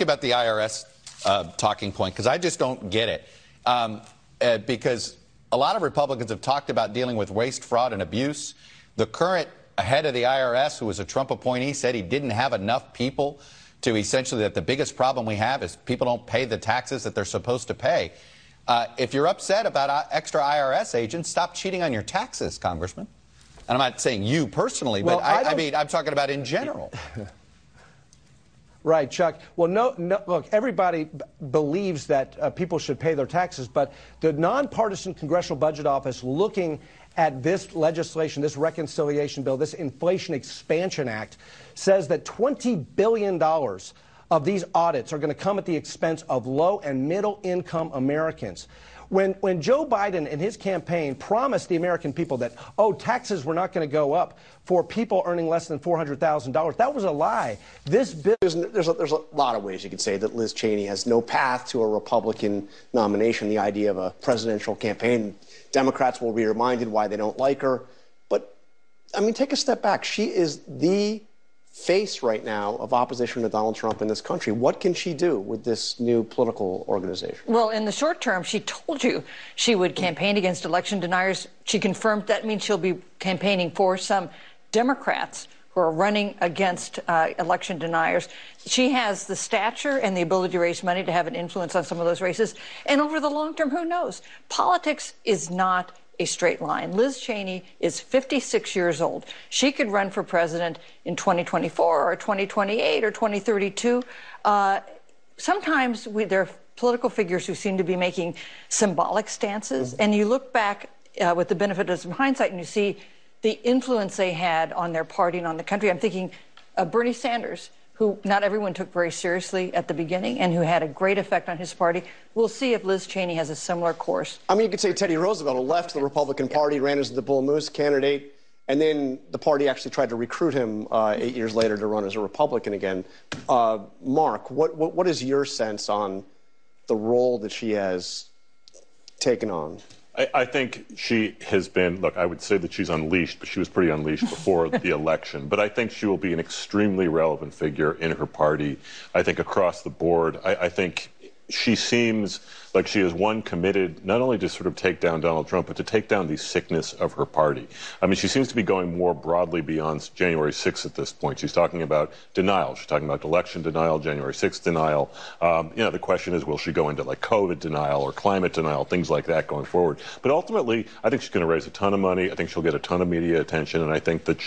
About the IRS talking point, because I just don't get it, because a lot of Republicans have talked about dealing with waste, fraud, and abuse. The current head of the IRS, who was a Trump appointee, said he didn't have enough people to essentially, that the biggest problem we have is people don't pay the taxes that they're supposed to pay. If you're upset about extra IRS agents, stop cheating on your taxes, Congressman. And I'm not saying you personally, well, but I mean, I'm talking about in general. Right, Chuck. Well, no, look, everybody believes that people should pay their taxes, but the nonpartisan Congressional Budget Office looking at this legislation, this reconciliation bill, this Inflation Expansion Act, says that $20 billion of these audits are going to come at the expense of low and middle income Americans. When Joe Biden and his campaign promised the American people that, oh, taxes were not going to go up for people earning less than $400,000, that was a lie. This bill... There's a lot of ways you could say that Liz Cheney has no path to a Republican nomination, the idea of a presidential campaign. Democrats will be reminded why they don't like her. But, I mean, take a step back. She is the face right now of opposition to Donald Trump in this country. What can she do with this new political organization? Well, in the short term, she told you she would campaign against election deniers. She confirmed that means she'll be campaigning for some Democrats who are running against election deniers. She has the stature and the ability to raise money to have an influence on some of those races. And over the long term, who knows? Politics is not a straight line. Liz Cheney is 56 years old. She could run for president in 2024 or 2028 or 2032. Sometimes there are political figures who seem to be making symbolic stances, and you look back with the benefit of some hindsight and you see the influence they had on their party and on the country. I'm thinking of Bernie Sanders, who not everyone took very seriously at the beginning and who had a great effect on his party. We'll see if Liz Cheney has a similar course. I mean, you could say Teddy Roosevelt left the Republican Party, ran as the Bull Moose candidate, and then the party actually tried to recruit him 8 years later to run as a Republican again. Mark, what is your sense on the role that she has taken on? I think she has been, look, I would say that she's unleashed, but she was pretty unleashed before the election. But I think she will be an extremely relevant figure in her party, I think, across the board. I think she seems like she is one committed not only to sort of take down Donald Trump, but to take down the sickness of her party. I mean, she seems to be going more broadly beyond January 6th at this point. She's talking about denial. She's talking about election denial, January 6th denial. You know, the question is, will she go into like COVID denial or climate denial, things like that going forward? But ultimately, I think she's going to raise a ton of money. I think she'll get a ton of media attention. And I think that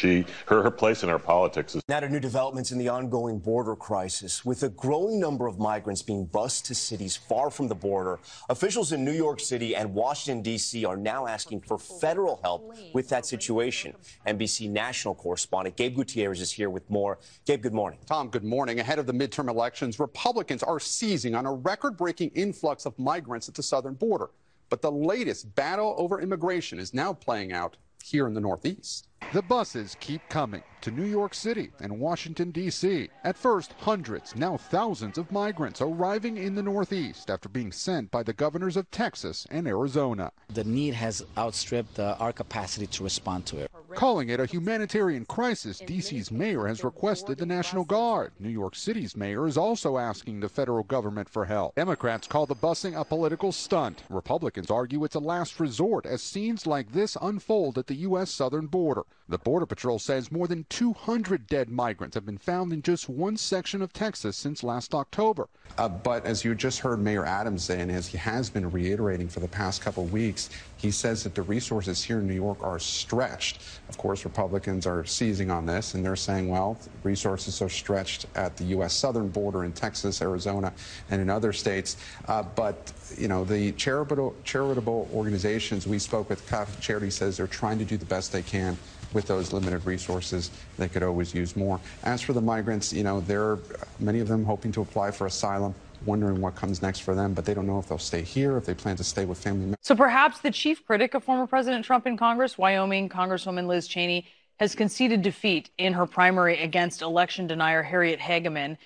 her place in our politics is... Now to new developments in the ongoing border crisis. With a growing number of migrants being bused to cities far from the border, officials in New York City and Washington, D.C. are now asking for federal help with that situation. NBC national correspondent Gabe Gutierrez is here with more. Gabe, good morning. Tom, good morning. Ahead of the midterm elections, Republicans are seizing on a record-breaking influx of migrants at the southern border. But the latest battle over immigration is now playing out here in the Northeast. The buses keep coming to New York City and Washington, D.C. At first, hundreds, now thousands of migrants arriving in the Northeast after being sent by the governors of Texas and Arizona. The need has outstripped our capacity to respond to it. Calling it a humanitarian crisis, D.C.'s mayor has requested the National Guard. New York City's mayor is also asking the federal government for help. Democrats call the busing a political stunt. Republicans argue it's a last resort as scenes like this unfold at the U.S. southern border. The Border Patrol says more than 200 dead migrants have been found in just one section of Texas since last October. But as you just heard Mayor Adams say, and as he has been reiterating for the past couple weeks, he says that the resources here in New York are stretched. Of course, Republicans are seizing on this, and they're saying, well, resources are stretched at the U.S. southern border in Texas, Arizona, and in other states. But, you know, the charitable organizations we spoke with, Catholic Charity, says they're trying to do the best they can with those limited resources. They could always use more. As for the migrants, you know, they're many of them hoping to apply for asylum, wondering what comes next for them, but they don't know if they'll stay here, if they plan to stay with family members. So perhaps the chief critic of former President Trump in Congress, Wyoming Congresswoman Liz Cheney, has conceded defeat in her primary against election denier Harriet Hageman.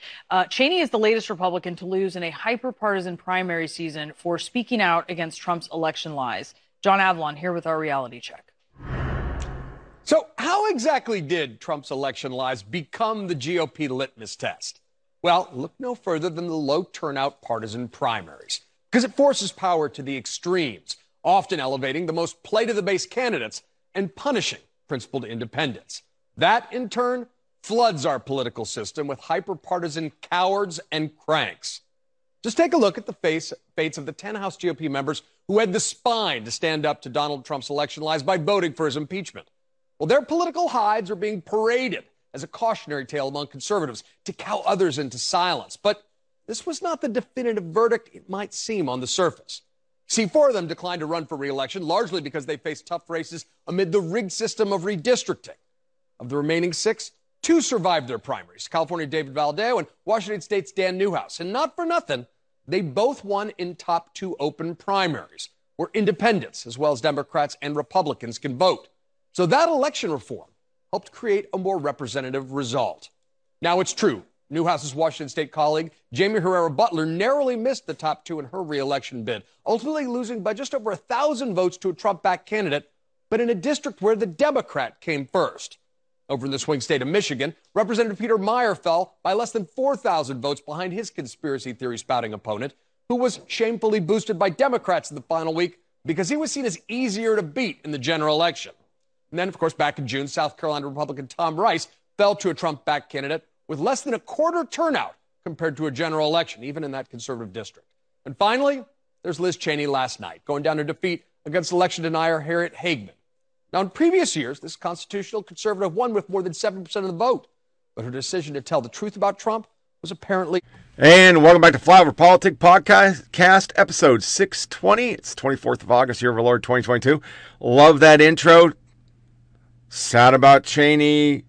Cheney is the latest Republican to lose in a hyper-partisan primary season for speaking out against Trump's election lies. John Avalon here with our reality check. So how exactly did Trump's election lies become the GOP litmus test? Well, look no further than the low-turnout partisan primaries, because it forces power to the extremes, often elevating the most play-to-the-base candidates and punishing principled independents. That, in turn, floods our political system with hyper-partisan cowards and cranks. Just take a look at the fates of the 10 House GOP members who had the spine to stand up to Donald Trump's election lies by voting for his impeachment. Well, their political hides are being paraded as a cautionary tale among conservatives to cow others into silence. But this was not the definitive verdict it might seem on the surface. See, four of them declined to run for re-election, largely because they faced tough races amid the rigged system of redistricting. Of the remaining six, two survived their primaries, California's David Valadeo and Washington State's Dan Newhouse. And not for nothing, they both won in top two open primaries, where independents, as well as Democrats and Republicans, can vote. So that election reform helped create a more representative result. Now, it's true, Newhouse's Washington State colleague, Jamie Herrera-Butler, narrowly missed the top two in her re-election bid, ultimately losing by just over 1,000 votes to a Trump-backed candidate, but in a district where the Democrat came first. Over in the swing state of Michigan, Representative Peter Meyer fell by less than 4,000 votes behind his conspiracy theory-spouting opponent, who was shamefully boosted by Democrats in the final week because he was seen as easier to beat in the general election. And then, of course, back in June, South Carolina Republican Tom Rice fell to a Trump-backed candidate with less than a quarter turnout compared to a general election, even in that conservative district. And finally, there's Liz Cheney last night, going down to defeat against election denier Harriet Hageman. Now, in previous years, this constitutional conservative won with more than 7% of the vote. But her decision to tell the truth about Trump was apparently... And welcome back to Flyover Politics Podcast, episode 620. It's 24th of August, year of our Lord, 2022. Love that intro. Sad about Cheney.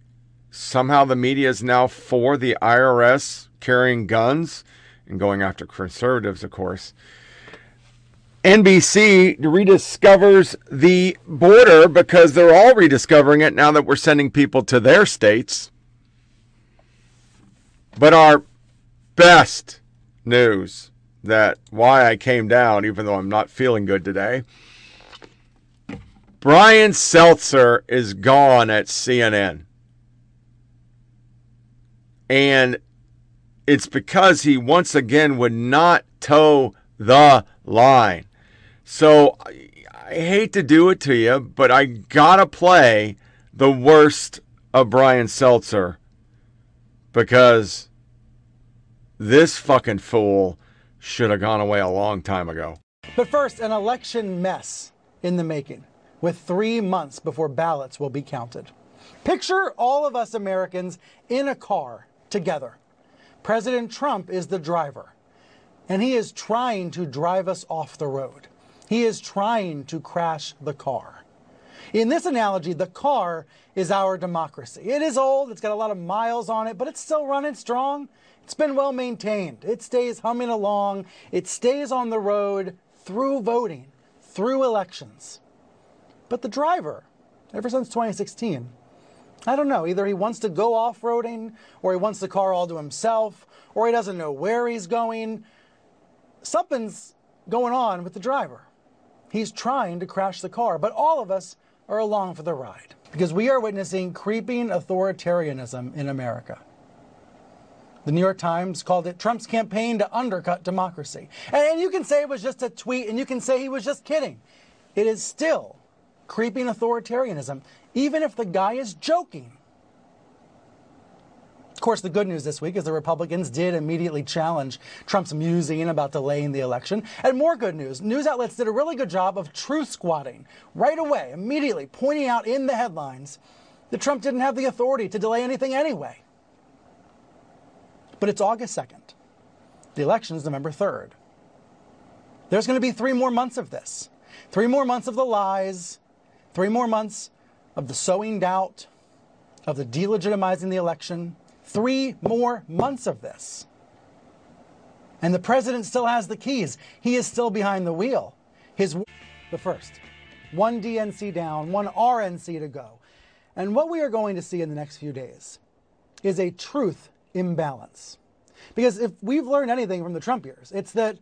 Somehow the media is now for the IRS carrying guns and going after conservatives, of course. NBC rediscovers the border because they're all rediscovering it now that we're sending people to their states. But our best news, that why I came down, even though I'm not feeling good today, Brian Stelter is gone at CNN. And it's because he once again would not toe the line. So I hate to do it to you, but I gotta play the worst of Brian Stelter, because this fucking fool should have gone away a long time ago. But first, an election mess in the making, with 3 months before ballots will be counted. Picture all of us Americans in a car together. President Trump is the driver, and he is trying to drive us off the road. He is trying to crash the car. In this analogy, the car is our democracy. It is old, it's got a lot of miles on it, but it's still running strong. It's been well maintained. It stays humming along. It stays on the road through voting, through elections. But the driver, ever since 2016, I don't know, either he wants to go off-roading, or he wants the car all to himself, or he doesn't know where he's going. Something's going on with the driver. He's trying to crash the car, but all of us are along for the ride, because we are witnessing creeping authoritarianism in America. The New York Times called it Trump's campaign to undercut democracy. And you can say it was just a tweet, and you can say he was just kidding. It is still creeping authoritarianism, even if the guy is joking. Of course, the good news this week is the Republicans did immediately challenge Trump's musing about delaying the election. And more good news, news outlets did a really good job of truth squatting right away, immediately pointing out in the headlines that Trump didn't have the authority to delay anything anyway. But it's August 2nd. The election is November 3rd. There's going to be 3 more months of this. 3 more months of the lies, 3 more months of the sowing doubt, of the delegitimizing the election. 3 more months of this. And the president still has the keys. He is still behind the wheel. The first. 1 DNC down, 1 RNC to go. And what we are going to see in the next few days is a truth imbalance. Because if we've learned anything from the Trump years, it's that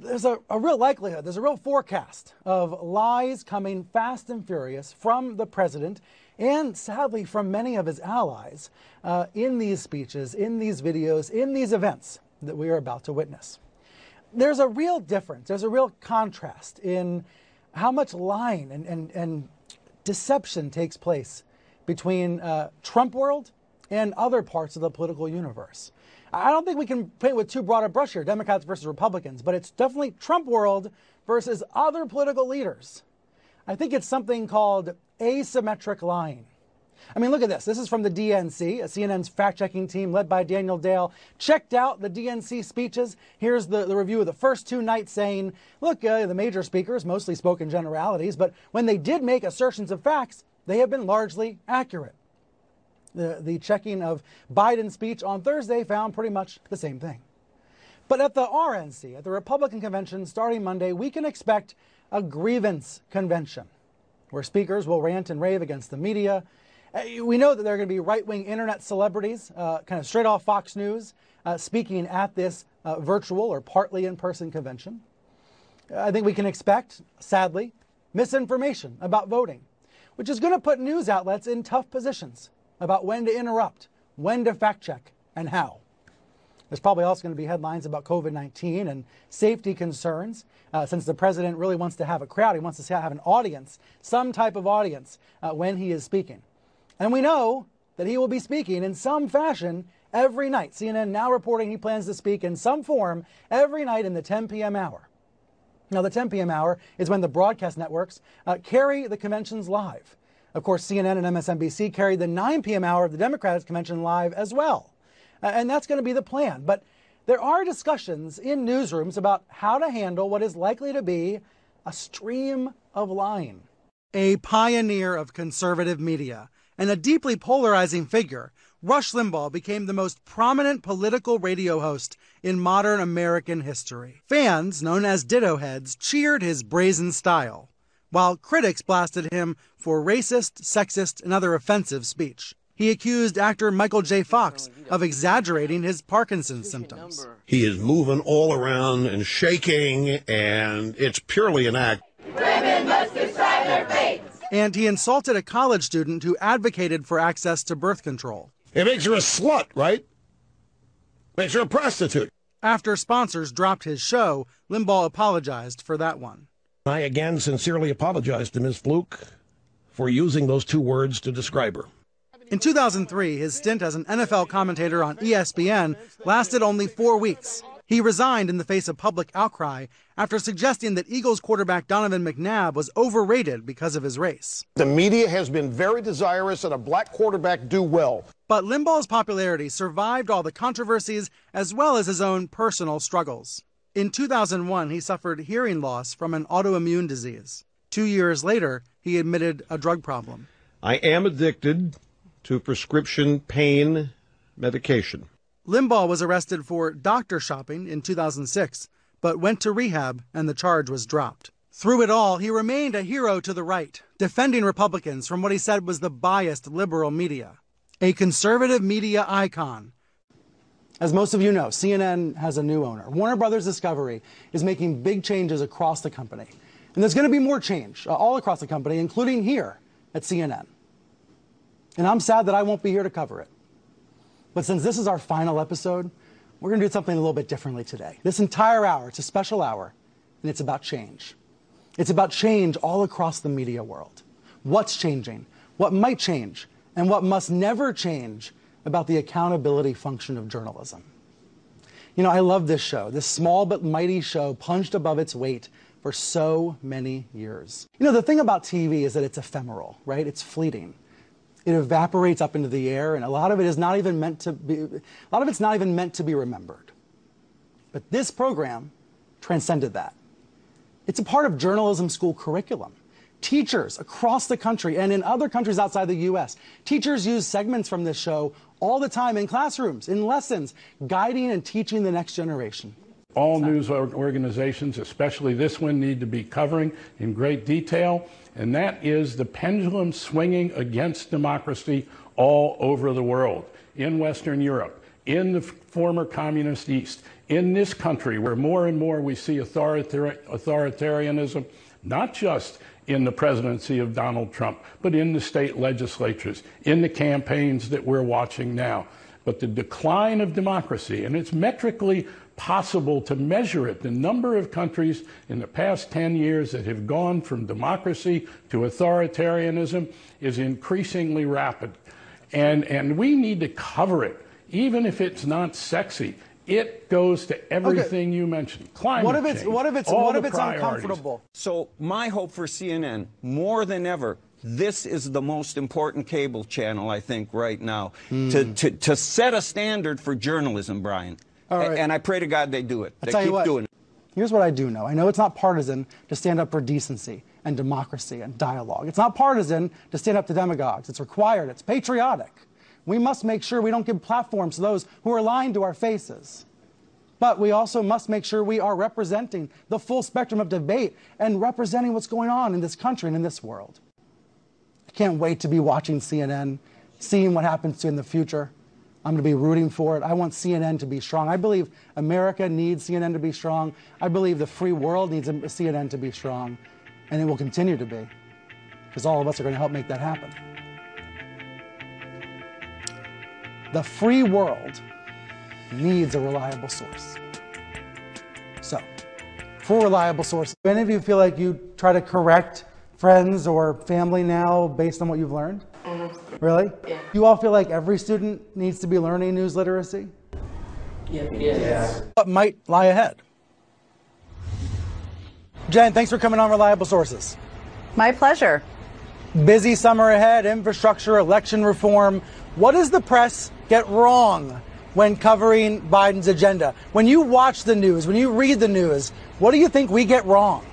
there's a real likelihood, there's a real forecast of lies coming fast and furious from the president and sadly from many of his allies in these speeches, in these videos, in these events that we are about to witness. There's a real difference, there's a real contrast in how much lying and deception takes place between Trump world and other parts of the political universe. I don't think we can paint with too broad a brush here, Democrats versus Republicans, but it's definitely Trump world versus other political leaders. I think it's something called asymmetric lying. I mean, look at this. This is from the DNC, CNN's fact-checking team led by Daniel Dale. Checked out the DNC speeches. Here's the review of the first 2 nights saying, look, the major speakers mostly spoke in generalities, but when they did make assertions of facts, they have been largely accurate. The checking of Biden's speech on Thursday found pretty much the same thing. But at the RNC, at the Republican convention starting Monday, we can expect a grievance convention where speakers will rant and rave against the media. We know that there are going to be right-wing internet celebrities, kind of straight off Fox News, speaking at this virtual or partly in-person convention. I think we can expect, sadly, misinformation about voting, which is going to put news outlets in tough positions about when to interrupt, when to fact-check, and how. There's probably also going to be headlines about COVID-19 and safety concerns. Since the president really wants to have a crowd, he wants to have an audience, some type of audience, when he is speaking. And we know that he will be speaking in some fashion every night. CNN now reporting he plans to speak in some form every night in the 10 p.m. hour. Now, the 10 p.m. hour is when the broadcast networks carry the conventions live. Of course, CNN and MSNBC carried the 9 p.m. hour of the Democratic convention live as well. And that's going to be the plan. But there are discussions in newsrooms about how to handle what is likely to be a stream of lying. A pioneer of conservative media and a deeply polarizing figure, Rush Limbaugh became the most prominent political radio host in modern American history. Fans, known as ditto heads, cheered his brazen style, while critics blasted him for racist, sexist, and other offensive speech. He accused actor Michael J. Fox of exaggerating his Parkinson's symptoms. He is moving all around and shaking, and it's purely an act. Women must decide their fate. And he insulted a college student who advocated for access to birth control. It makes her a slut, right? Makes her a prostitute. After sponsors dropped his show, Limbaugh apologized for that one. I again sincerely apologize to Ms. Fluke for using those 2 words to describe her. In 2003, his stint as an NFL commentator on ESPN lasted only 4 weeks. He resigned in the face of public outcry after suggesting that Eagles quarterback Donovan McNabb was overrated because of his race. The media has been very desirous that a black quarterback do well. But Limbaugh's popularity survived all the controversies as well as his own personal struggles. In 2001, he suffered hearing loss from an autoimmune disease. 2 years later, he admitted a drug problem. I am addicted to prescription pain medication. Limbaugh was arrested for doctor shopping in 2006, but went to rehab and the charge was dropped. Through it all, he remained a hero to the right, defending Republicans from what he said was the biased liberal media. A conservative media icon. As most of you know, CNN has a new owner. Warner Brothers Discovery is making big changes across the company. And there's going to be more change all across the company, including here at CNN. And I'm sad that I won't be here to cover it. But since this is our final episode, we're going to do something a little bit differently today. This entire hour, it's a special hour, and it's about change. It's about change all across the media world. What's changing, what might change, and what must never change about the accountability function of journalism. You know, I love this show. This small but mighty show punched above its weight for so many years. You know, the thing about TV is that it's ephemeral, right? It's fleeting. It evaporates up into the air, and a lot of it's not even meant to be remembered. But this program transcended that. It's a part of journalism school curriculum. Teachers across the country and in other countries outside the U.S., teachers use segments from this show all the time in classrooms, in lessons, guiding and teaching the next generation. All news organizations, especially this one, need to be covering in great detail, and that is the pendulum swinging against democracy all over the world, in Western Europe, in the former communist East, in this country, where more and more we see authoritarianism, not just in the presidency of Donald Trump, but in the state legislatures, in the campaigns that we're watching now. But the decline of democracy, and it's metrically possible to measure it, the number of countries in the past 10 years that have gone from democracy to authoritarianism is increasingly rapid. And we need to cover it, even if it's not sexy. It goes to everything you mentioned. Climate change, what if it's uncomfortable? So my hope for CNN, more than ever, this is the most important cable channel, I think, right now, to set a standard for journalism, Brian. Right. And I pray to God they do it. They keep doing it. Here's what I do know. I know it's not partisan to stand up for decency and democracy and dialogue. It's not partisan to stand up to demagogues. It's required. It's patriotic. We must make sure we don't give platforms to those who are lying to our faces. But we also must make sure we are representing the full spectrum of debate and representing what's going on in this country and in this world. I can't wait to be watching CNN, seeing what happens in the future. I'm going to be rooting for it. I want CNN to be strong. I believe America needs CNN to be strong. I believe the free world needs CNN to be strong. And it will continue to be, because all of us are going to help make that happen. The free world needs a reliable source. So, for reliable sources, do any of you feel like you try to correct friends or family now based on what you've learned? Really? Yeah. You all feel like every student needs to be learning news literacy? Yeah. What might lie ahead? Jen, thanks for coming on Reliable Sources. My pleasure. Busy summer ahead, infrastructure, election reform. What does the press get wrong when covering Biden's agenda? When you watch the news, when you read the news, what do you think we get wrong?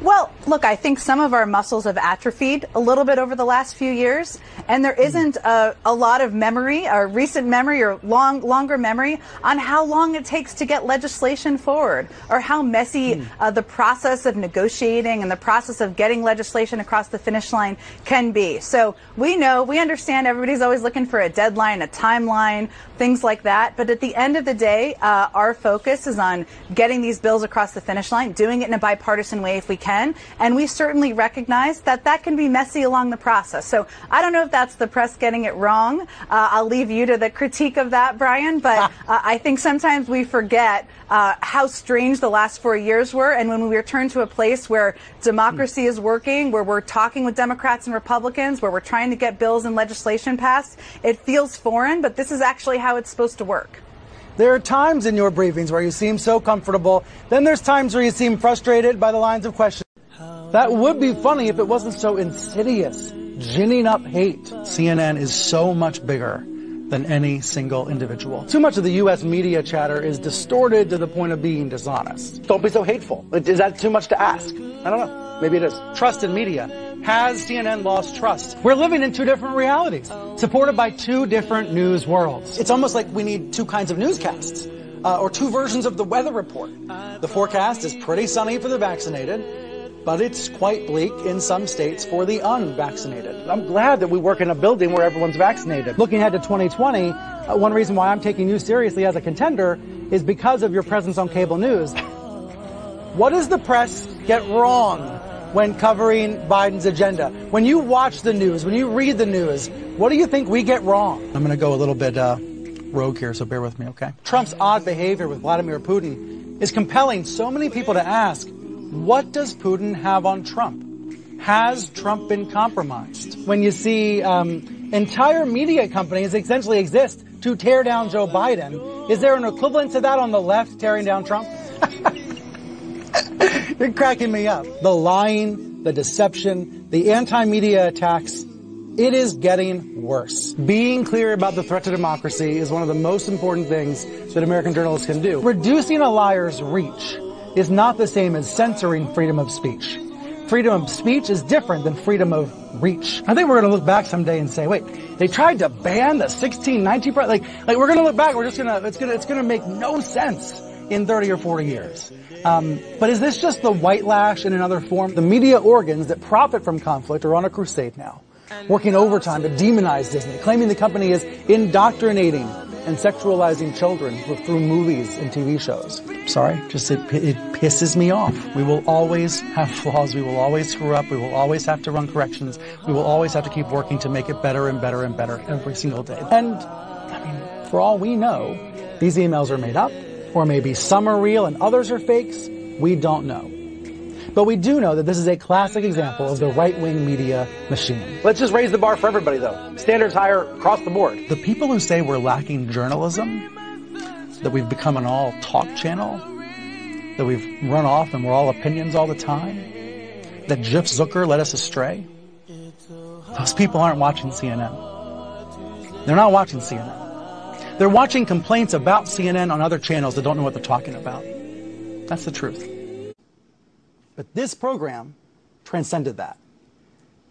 Well, look, I think some of our muscles have atrophied a little bit over the last few years, and there isn't a lot of memory, or recent memory, or longer memory on how long it takes to get legislation forward, or how messy the process of negotiating and the process of getting legislation across the finish line can be. So we understand everybody's always looking for a deadline, a timeline, things like that. But at the end of the day, our focus is on getting these bills across the finish line, doing it in a bipartisan way if we can. And we certainly recognize that can be messy along the process. So I don't know if that's the press getting it wrong. I'll leave you to the critique of that, Brian. But I think sometimes we forget how strange the last 4 years were. And when we return to a place where democracy is working, where we're talking with Democrats and Republicans, where we're trying to get bills and legislation passed, it feels foreign. But this is actually how it's supposed to work. There are times in your briefings where you seem so comfortable. Then there's times where you seem frustrated by the lines of questioning. That would be funny if it wasn't so insidious, ginning up hate. CNN is so much bigger than any single individual. Too much of the U.S. media chatter is distorted to the point of being dishonest. Don't be so hateful. Is that too much to ask? I don't know. Maybe it is. Trust in media. Has CNN lost trust? We're living in two different realities, supported by two different news worlds. It's almost like we need two kinds of newscasts, or two versions of the weather report. The forecast is pretty sunny for the vaccinated, but it's quite bleak in some states for the unvaccinated. I'm glad that we work in a building where everyone's vaccinated. Looking ahead to 2020, one reason why I'm taking you seriously as a contender is because of your presence on cable news. What does the press get wrong when covering Biden's agenda? When you watch the news, when you read the news, what do you think we get wrong? I'm going to go a little bit rogue here, so bear with me, okay? Trump's odd behavior with Vladimir Putin is compelling so many people to ask, What does Putin have on Trump? Has Trump been compromised? When you see entire media companies essentially exist to tear down Joe Biden, is there an equivalent to that on the left tearing down Trump? You're cracking me up. The lying, the deception, the anti-media attacks, it is getting worse. Being clear about the threat to democracy is one of the most important things that American journalists can do. Reducing a liar's reach is not the same as censoring freedom of speech. Freedom of speech is different than freedom of reach. I think we're going to look back someday and say, wait, they tried to ban the 1619, like we're going to look back, we're just going to, it's going to make no sense in 30 or 40 years. But is this just the white lash in another form? The media organs that profit from conflict are on a crusade now, working overtime to demonize Disney, claiming the company is indoctrinating and sexualizing children through movies and TV shows. Sorry, just it pisses me off. We will always have flaws. We will always screw up. We will always have to run corrections. We will always have to keep working to make it better and better and better every single day. And, I mean, for all we know, these emails are made up, or maybe some are real and others are fakes. We don't know. But we do know that this is a classic example of the right-wing media machine. Let's just raise the bar for everybody, though. Standards higher across the board. The people who say we're lacking journalism, that we've become an all-talk channel, that we've run off and we're all opinions all the time, that Jeff Zucker led us astray, those people aren't watching CNN. They're not watching CNN. They're watching complaints about CNN on other channels that don't know what they're talking about. That's the truth. But this program transcended that.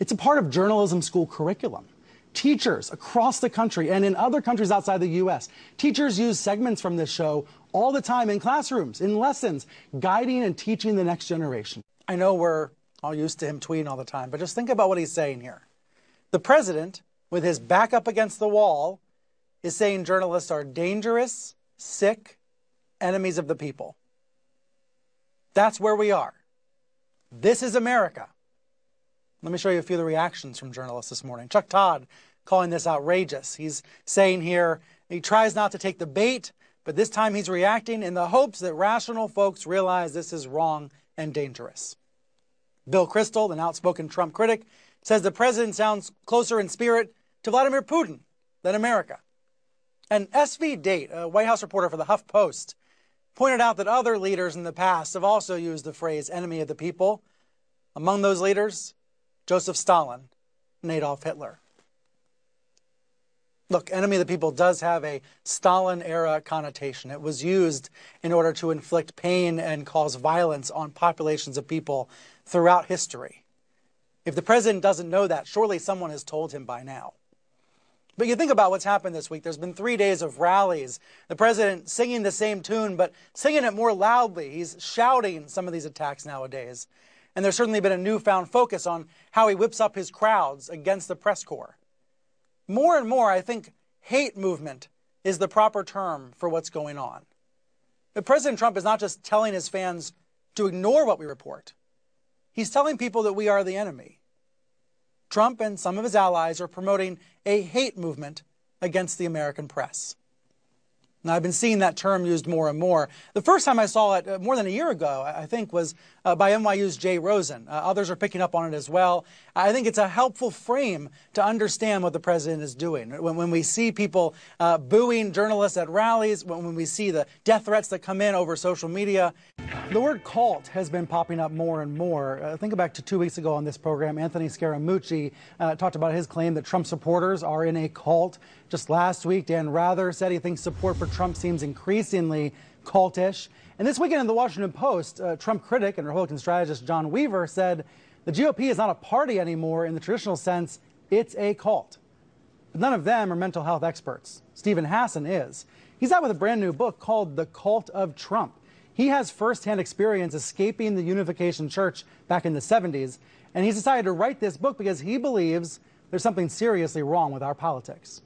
It's a part of journalism school curriculum. Teachers across the country and in other countries outside the U.S., teachers use segments from this show all the time in classrooms, in lessons, guiding and teaching the next generation. I know we're all used to him tweeting all the time, but just think about what he's saying here. The president, with his back up against the wall, is saying journalists are dangerous, sick, enemies of the people. That's where we are. This is America. Let me show you a few of the reactions from journalists this morning. Chuck Todd calling this outrageous. He's saying here, he tries not to take the bait, but this time he's reacting in the hopes that rational folks realize this is wrong and dangerous. Bill Kristol, an outspoken Trump critic, says the president sounds closer in spirit to Vladimir Putin than America. And SV Date, a White House reporter for the HuffPost, pointed out that other leaders in the past have also used the phrase enemy of the people. Among those leaders, Joseph Stalin and Adolf Hitler. Look, enemy of the people does have a Stalin-era connotation. It was used in order to inflict pain and cause violence on populations of people throughout history. If the president doesn't know that, surely someone has told him by now. But you think about what's happened this week. There's been 3 days of rallies. The president singing the same tune, but singing it more loudly. He's shouting some of these attacks nowadays. And there's certainly been a newfound focus on how he whips up his crowds against the press corps. More and more, I think hate movement is the proper term for what's going on. But President Trump is not just telling his fans to ignore what we report. He's telling people that we are the enemy. Trump and some of his allies are promoting a hate movement against the American press. Now, I've been seeing that term used more and more. The first time I saw it more than a year ago, I think, was by NYU's Jay Rosen. Others are picking up on it as well. I think it's a helpful frame to understand what the president is doing. When we see people booing journalists at rallies, when we see the death threats that come in over social media. The word cult has been popping up more and more. Think back to 2 weeks ago on this program, Anthony Scaramucci talked about his claim that Trump supporters are in a cult. Just last week, Dan Rather said he thinks support for Trump seems increasingly cultish. And this weekend in the Washington Post, Trump critic and Republican strategist John Weaver said the GOP is not a party anymore in the traditional sense. It's a cult. But none of them are mental health experts. Stephen Hassan is. He's out with a brand new book called The Cult of Trump. He has firsthand experience escaping the Unification Church back in the 70s, and he's decided to write this book because he believes there's something seriously wrong with our politics.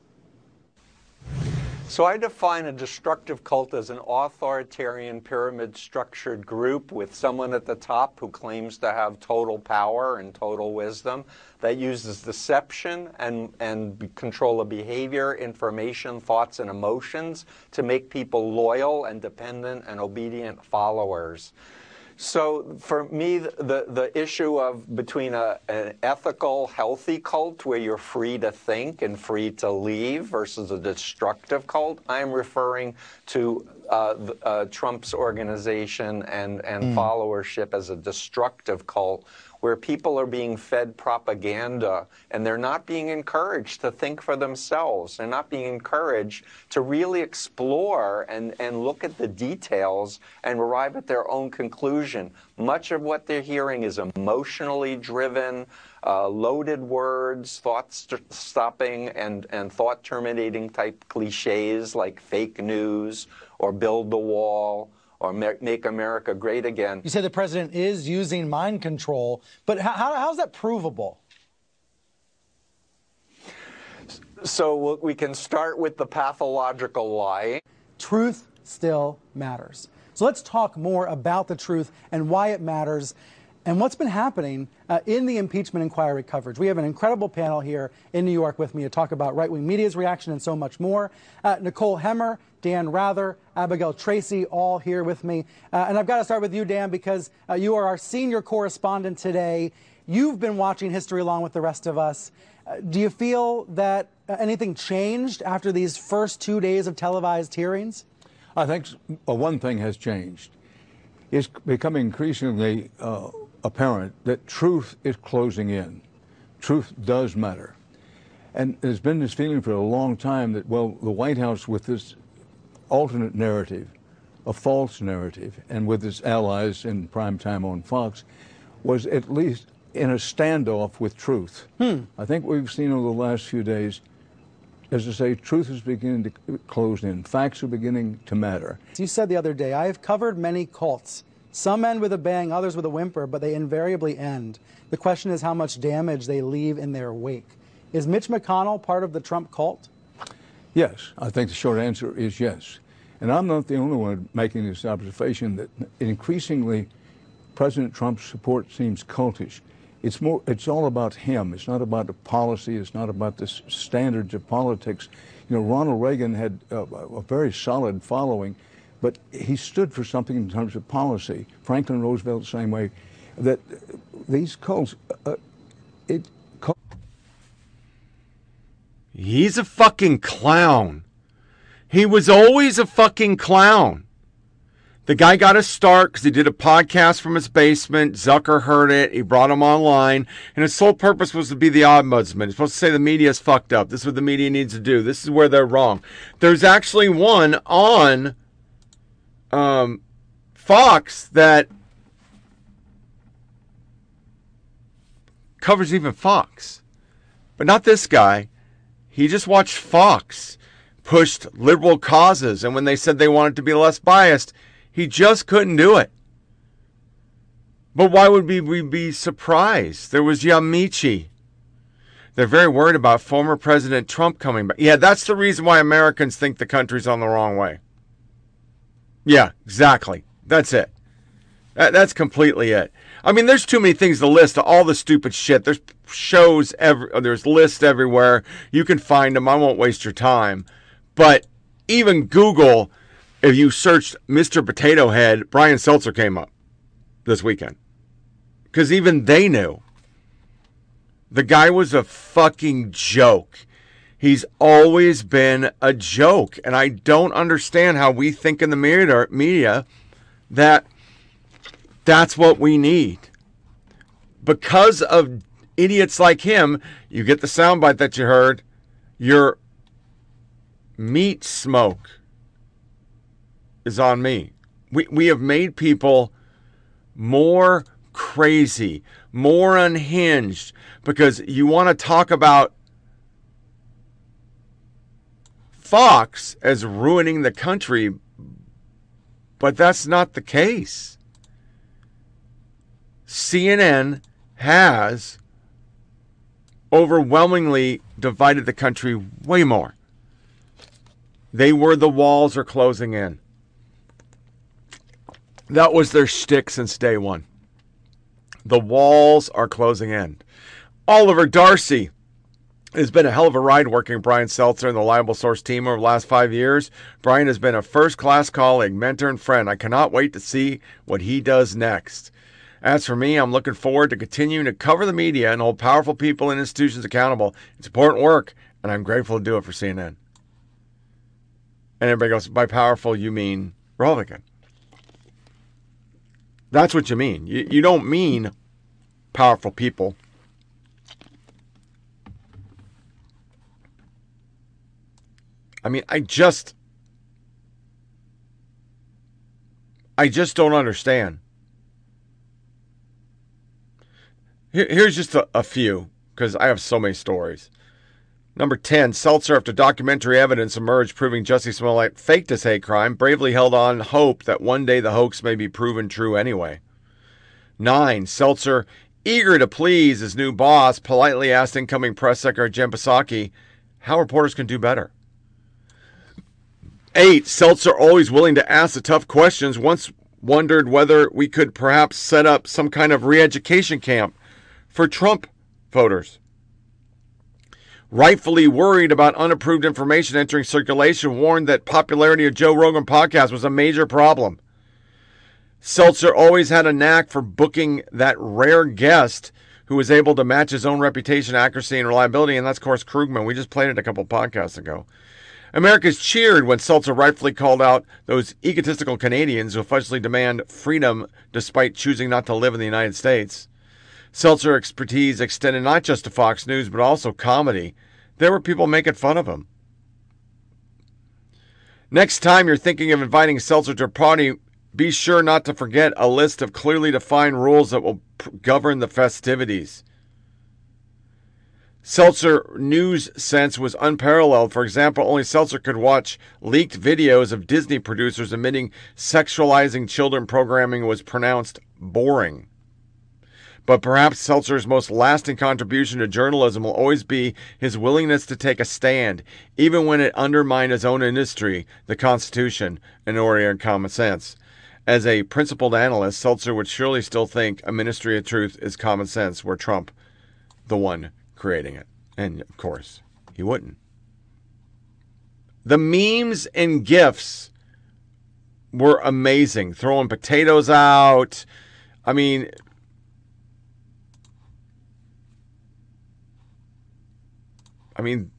So I define a destructive cult as an authoritarian, pyramid-structured group with someone at the top who claims to have total power and total wisdom, that uses deception and control of behavior, information, thoughts, and emotions to make people loyal and dependent and obedient followers. So for me, the issue of between an ethical, healthy cult where you're free to think and free to leave versus a destructive cult, I'm referring to Trump's organization and followership as a destructive cult, where people are being fed propaganda and they're not being encouraged to think for themselves. They're not being encouraged to really explore and look at the details and arrive at their own conclusion. Much of what they're hearing is emotionally driven, loaded words, thought-stopping and thought-terminating type cliches like fake news or build the wall or make America great again. You say the president is using mind control, but how is that provable? So we can start with the pathological lie. Truth still matters. So let's talk more about the truth and why it matters and what's been happening in the impeachment inquiry coverage. We have an incredible panel here in New York with me to talk about right-wing media's reaction and so much more. Nicole Hemmer, Dan Rather, Abigail Tracy, all here with me. And I've got to start with you, Dan, because you are our senior correspondent today. You've been watching history along with the rest of us. Do you feel that anything changed after these first 2 days of televised hearings? I think one thing has changed. It's become increasingly apparent that truth is closing in. Truth does matter. And there's been this feeling for a long time that, well, the White House with this alternate narrative, a false narrative, and with its allies in primetime on Fox, was at least in a standoff with truth. I think what we've seen over the last few days, as I say, truth is beginning to close in. Facts are beginning to matter. As you said the other day, I have covered many cults. Some end with a bang, others with a whimper, but they invariably end. The question is how much damage they leave in their wake. Is Mitch McConnell part of the Trump cult? Yes. I think the short answer is yes. And I'm not the only one making this observation that increasingly President Trump's support seems cultish. It's all about him. It's not about the policy. It's not about the standards of politics. You know, Ronald Reagan had a very solid following, but he stood for something in terms of policy. Franklin Roosevelt, the same way. That these cults, he's a fucking clown. He was always a fucking clown. The guy got a start because he did a podcast from his basement. Zucker heard it. He brought him online. And his sole purpose was to be the ombudsman. He's supposed to say the media's fucked up. This is what the media needs to do. This is where they're wrong. There's actually one on Fox that covers even Fox. But not this guy. He just watched Fox pushed liberal causes, and when they said they wanted to be less biased, he just couldn't do it. But why would we be surprised? There was Yamichi. They're very worried about former President Trump coming back. Yeah, that's the reason why Americans think the country's on the wrong way. Yeah, exactly. That's it. That's completely it. I mean, there's too many things to list, all the stupid shit. There's shows, there's lists everywhere. You can find them. I won't waste your time. But even Google, if you searched Mr. Potato Head, Brian Stelter came up this weekend. Because even they knew. The guy was a fucking joke. He's always been a joke. And I don't understand how we think in the media that that's what we need. Because of idiots like him, you get the soundbite that you heard, your meat smoke is on me. We have made people more crazy, more unhinged, because you want to talk about Fox as ruining the country, but that's not the case. CNN has overwhelmingly divided the country way more. They were the walls are closing in. That was their shtick since day one. The walls are closing in. Oliver Darcy It's been a hell of a ride working with Brian Stelter and the Reliable Source team over the last 5 years. Brian has been a first-class colleague, mentor, and friend. I cannot wait to see what he does next. As for me, I'm looking forward to continuing to cover the media and hold powerful people and institutions accountable. It's important work, and I'm grateful to do it for CNN. And everybody goes, by powerful, you mean Republican. That's what you mean. You don't mean powerful people. I mean, I just don't understand. Here's just a few, because I have so many stories. Number 10, Seltzer, after documentary evidence emerged proving Jussie Smollett faked his hate crime, bravely held on hope that one day the hoax may be proven true anyway. 9, Seltzer, eager to please his new boss, politely asked incoming press secretary Jen Psaki how reporters can do better. 8, Seltzer, always willing to ask the tough questions, once wondered whether we could perhaps set up some kind of re-education camp for Trump voters. Rightfully worried about unapproved information entering circulation, warned that popularity of Joe Rogan podcast was a major problem. Seltzer always had a knack for booking that rare guest who was able to match his own reputation, accuracy, and reliability, and that's, of course, Krugman. We just played it a couple podcasts ago. Americans cheered when Seltzer rightfully called out those egotistical Canadians who fudgely demand freedom despite choosing not to live in the United States. Seltzer expertise extended not just to Fox News, but also comedy. There were people making fun of him. Next time you're thinking of inviting Seltzer to a party, be sure not to forget a list of clearly defined rules that will govern the festivities. Seltzer news sense was unparalleled. For example, only Seltzer could watch leaked videos of Disney producers admitting sexualizing children programming was pronounced boring. But perhaps Seltzer's most lasting contribution to journalism will always be his willingness to take a stand, even when it undermined his own industry, the Constitution, and ordinary common sense. As a principled analyst, Seltzer would surely still think a ministry of truth is common sense, were Trump the one creating it. And, of course, he wouldn't. The memes and GIFs were amazing. Throwing potatoes out. I mean,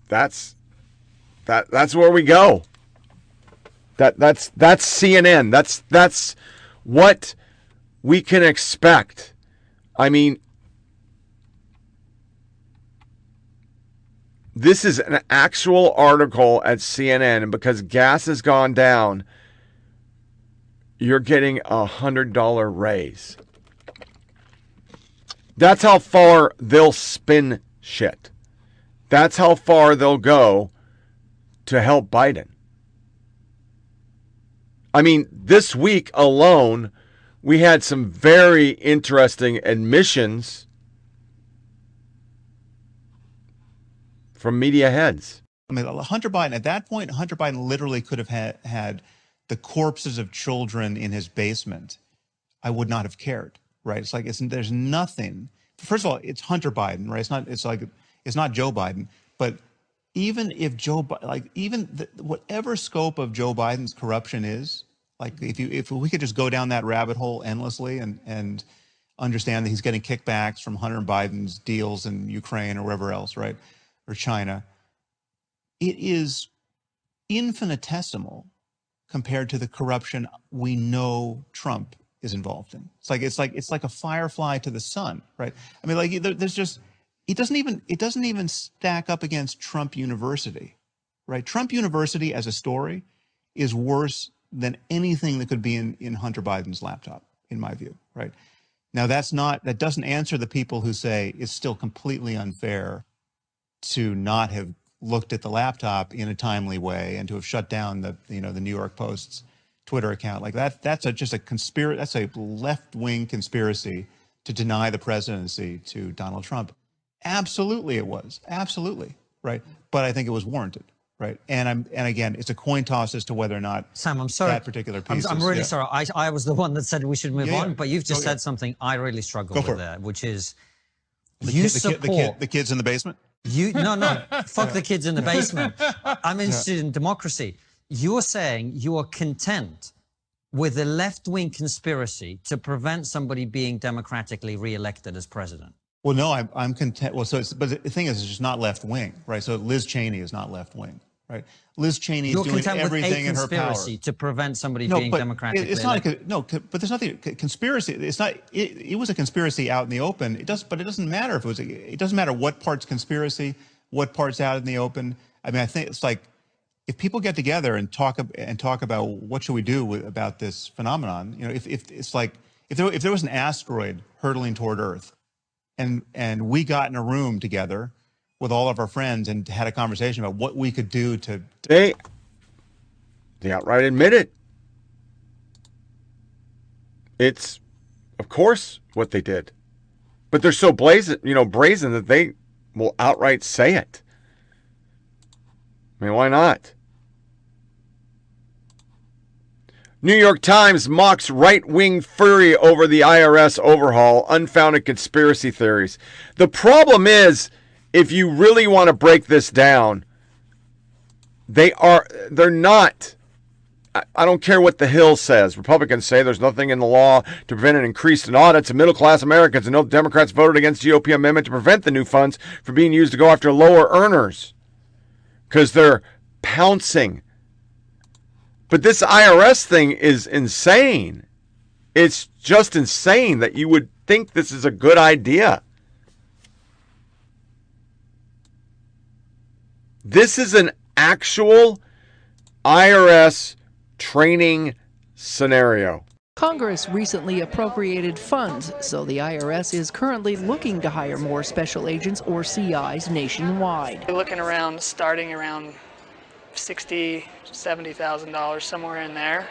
that's where we go. That's CNN. That's what we can expect. I mean, this is an actual article at CNN, and because gas has gone down, you're getting a $100 raise. That's how far they'll spin shit. That's how far they'll go to help Biden. I mean, this week alone, we had some very interesting admissions from media heads. I mean, Hunter Biden, at that point, Hunter Biden literally could have had the corpses of children in his basement. I would not have cared, right? It's like, there's nothing. First of all, it's Hunter Biden, right? It's not Joe Biden, but even if whatever scope of Joe Biden's corruption is, like if we could just go down that rabbit hole endlessly and understand that he's getting kickbacks from Hunter Biden's deals in Ukraine or wherever else, right, or China, it is infinitesimal compared to the corruption we know Trump is involved in. It's like a firefly to the sun, right? I mean, like there's just. It doesn't even stack up against Trump University, right? Trump University as a story is worse than anything that could be in Hunter Biden's laptop, in my view, right? Now that doesn't answer the people who say it's still completely unfair to not have looked at the laptop in a timely way and to have shut down the New York Post's Twitter account. Like that's a left-wing conspiracy to deny the presidency to Donald Trump. Absolutely it was. Absolutely. Right. But I think it was warranted. Right. And again, it's a coin toss as to whether or not Sam, I'm sorry. That particular piece. I'm really sorry. I was the one that said we should move on, but you've just said something I really struggle with there, which is the kids in the basement. No. Fuck the kids in the basement. I'm interested in democracy. You're saying you are content with a left-wing conspiracy to prevent somebody being democratically reelected as president. Well, no, I'm content. Well, so, but the thing is, it's just not left-wing, right? So Liz Cheney is not left-wing, right? Liz Cheney is doing everything in her power. You're content with a conspiracy to prevent somebody being democratically elected. No, but there's nothing conspiracy. It's not. It was a conspiracy out in the open. But it doesn't matter if it was. It doesn't matter what part's conspiracy, what part's out in the open. I mean, I think it's like, if people get together and talk about what should we do about this phenomenon, you know, if it's like if there was an asteroid hurtling toward Earth, and we got in a room together with all of our friends and had a conversation about what we could do to they outright admit it. It's of course what they did, but they're so brazen that they will outright say it. I mean, why not? New York Times mocks right-wing fury over the IRS overhaul, unfounded conspiracy theories. The problem is, if you really want to break this down, they're not. I don't care what the Hill says. Republicans say there's nothing in the law to prevent an increase in audits of middle-class Americans, and no Democrats voted against the GOP amendment to prevent the new funds from being used to go after lower earners, because they're pouncing. But this IRS thing is insane. It's just insane that you would think this is a good idea. This is an actual IRS training scenario. Congress recently appropriated funds, so the IRS is currently looking to hire more special agents or CIs nationwide. We're looking around, starting around $60,000, $70,000, somewhere in there.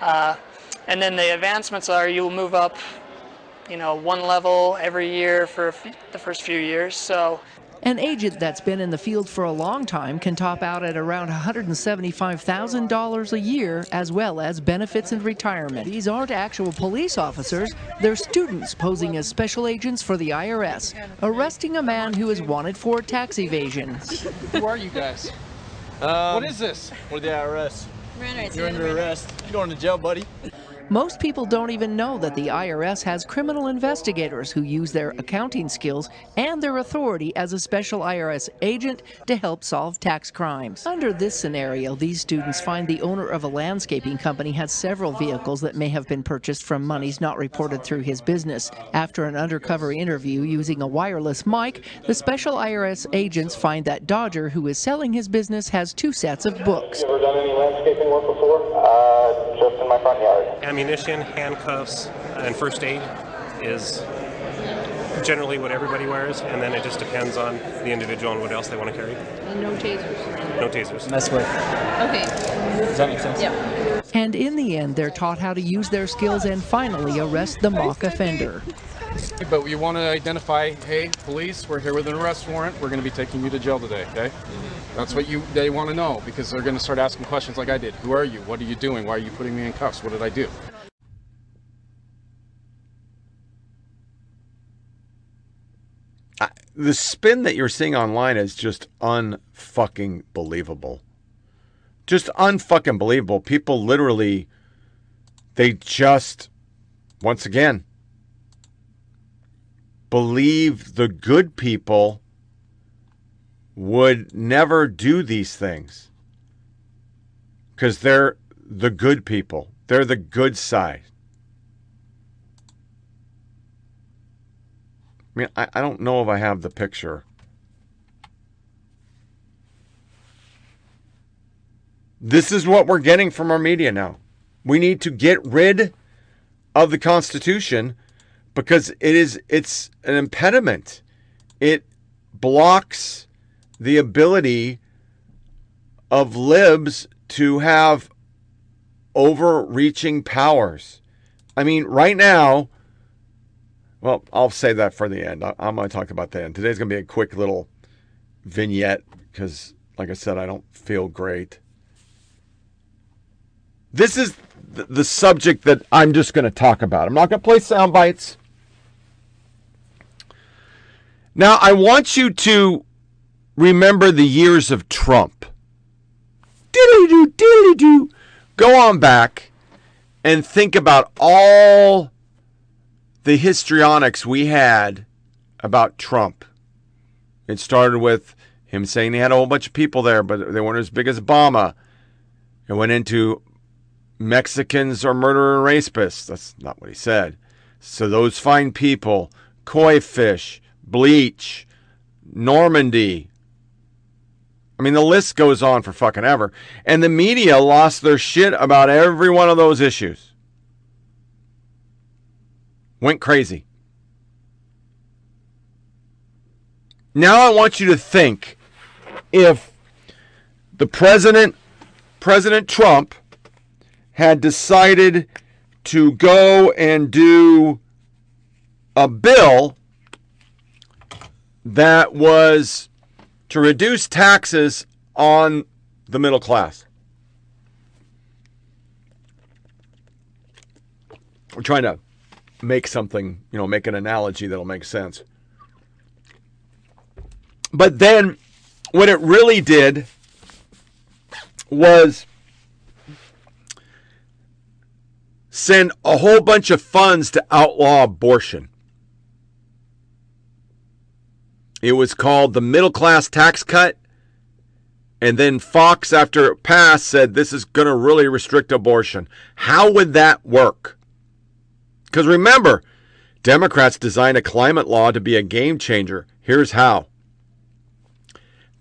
And then the advancements are you'll move up, you know, one level every year for the first few years. So an agent that's been in the field for a long time can top out at around $175,000 a year, as well as benefits and retirement. These aren't actual police officers. They're students posing as special agents for the IRS, arresting a man who is wanted for tax evasion. Who are you guys? What is this? We're the IRS. You're under arrest. You're going to jail, buddy. Most people don't even know that the IRS has criminal investigators who use their accounting skills and their authority as a special IRS agent to help solve tax crimes. Under this scenario, these students find the owner of a landscaping company has several vehicles that may have been purchased from monies not reported through his business. After an undercover interview using a wireless mic, the special IRS agents find that Dodger, who is selling his business, has two sets of books. You ever done any landscaping work before? Just in my front yard. Ammunition, handcuffs, and first aid is generally what everybody wears, and then it just depends on the individual and what else they want to carry. And no tasers. No tasers. That's right. Okay. Does that make sense? Yeah. And in the end, they're taught how to use their skills and finally arrest the mock offender. But we want to identify, hey, police, we're here with an arrest warrant. We're going to be taking you to jail today, okay? That's what they want to know, because they're going to start asking questions like I did. Who are you? What are you doing? Why are you putting me in cuffs? What did I do? The spin that you're seeing online is just unfucking believable. Just unfucking believable. People literally, they just, once again, believe the good people would never do these things because they're the good people. They're the good side. I mean, I don't know if I have the picture. This is what we're getting from our media now. We need to get rid of the Constitution because it's an impediment. It blocks the ability of libs to have overreaching powers. I mean, right now, well, I'll save that for the end. I'm going to talk about that. And today's going to be a quick little vignette because, like I said, I don't feel great. This is the subject that I'm just going to talk about. I'm not going to play sound bites. Now, I want you to remember the years of Trump. Diddly-doo, diddly-doo. Go on back and think about all the histrionics we had about Trump. It started with him saying he had a whole bunch of people there, but they weren't as big as Obama. It went into Mexicans are murderer and rapists. That's not what he said. So those fine people, koi fish, bleach, Normandy. I mean, the list goes on for fucking ever. And the media lost their shit about every one of those issues. Went crazy. Now I want you to think, if the President Trump had decided to go and do a bill that was to reduce taxes on the middle class. We're trying to make something, make an analogy that'll make sense. But then what it really did was send a whole bunch of funds to outlaw abortion. It was called the Middle Class Tax Cut. And then Fox, after it passed, said this is going to really restrict abortion. How would that work? Because remember, Democrats designed a climate law to be a game changer. Here's how.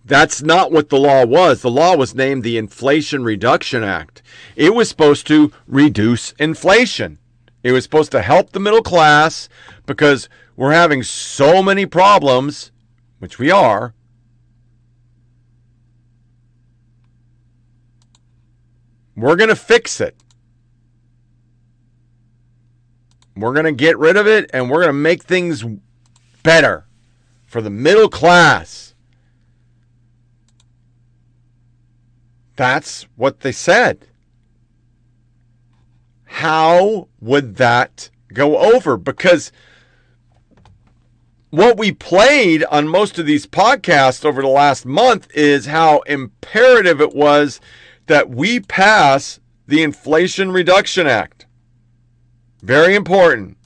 That's not what the law was. The law was named the Inflation Reduction Act. It was supposed to reduce inflation. It was supposed to help the middle class because we're having so many problems, which we are. We're going to fix it. We're going to get rid of it, and we're going to make things better for the middle class. That's what they said. How would that go over? Because what we played on most of these podcasts over the last month is how imperative it was that we pass the Inflation Reduction Act. Very important.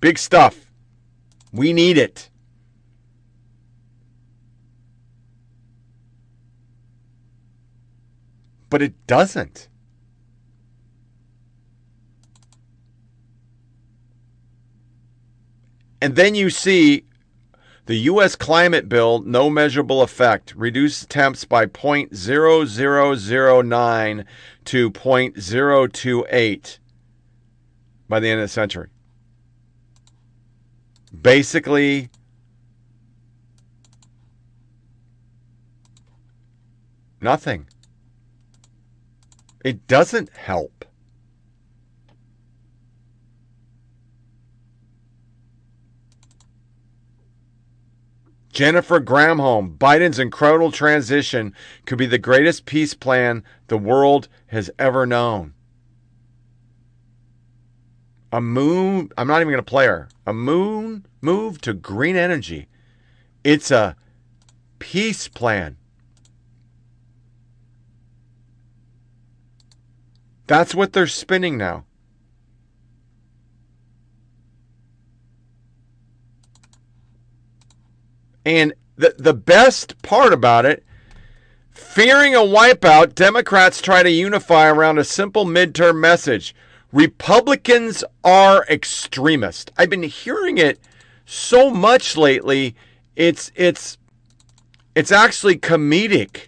Big stuff. We need it. But it doesn't. And then you see the U.S. climate bill, no measurable effect, reduced attempts by 0.0009 to 0.028 by the end of the century. Basically, nothing. It doesn't help. Jennifer Granholm, Biden's incredible transition could be the greatest peace plan the world has ever known. I'm not even going to play her. A move to green energy. It's a peace plan. That's what they're spinning now. And the best part about it, fearing a wipeout, Democrats try to unify around a simple midterm message. Republicans are extremists. I've been hearing it so much lately. It's actually comedic.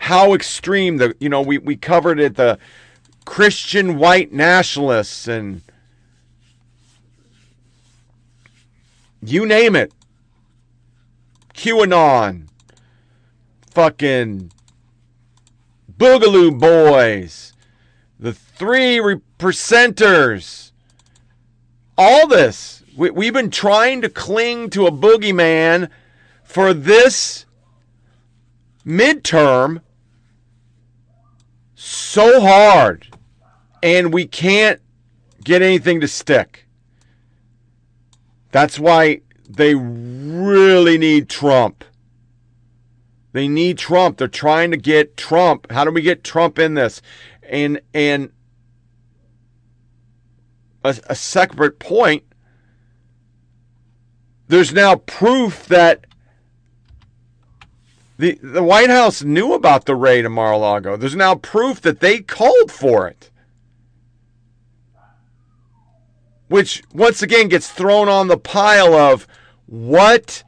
How extreme we covered it, the Christian white nationalists and you name it. QAnon, fucking Boogaloo Boys, the 3%ers, all this. We've been trying to cling to a boogeyman for this midterm so hard, and we can't get anything to stick. That's why they really need Trump They need Trump. They're trying to get Trump. How do we get Trump in this? And a separate point, there's now proof that the White House knew about the raid of Mar-a-Lago. There's now proof that they called for it, which once again gets thrown on the pile of what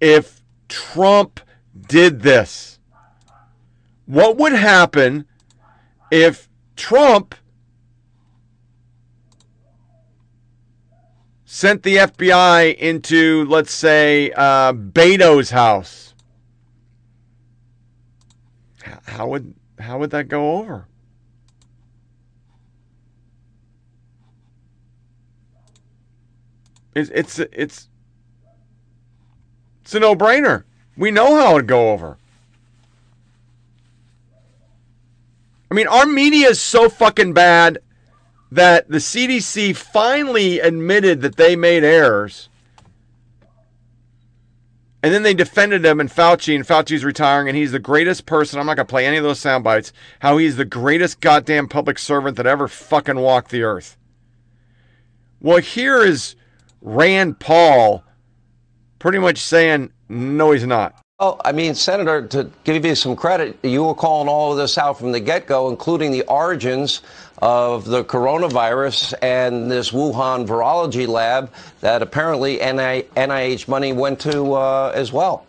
if Trump did this? What would happen if Trump sent the FBI into, let's say, Beto's house? How would that go over? It's a no-brainer. We know how it'd go over. I mean, our media is so fucking bad that the CDC finally admitted that they made errors. And then they defended him and Fauci's retiring, and he's the greatest person. I'm not going to play any of those sound bites. How he's the greatest goddamn public servant that ever fucking walked the earth. Well, here is Rand Paul pretty much saying, no, he's not. Well, I mean, Senator, to give you some credit, you were calling all of this out from the get-go, including the origins of the coronavirus and this Wuhan virology lab that apparently NIH money went to as well.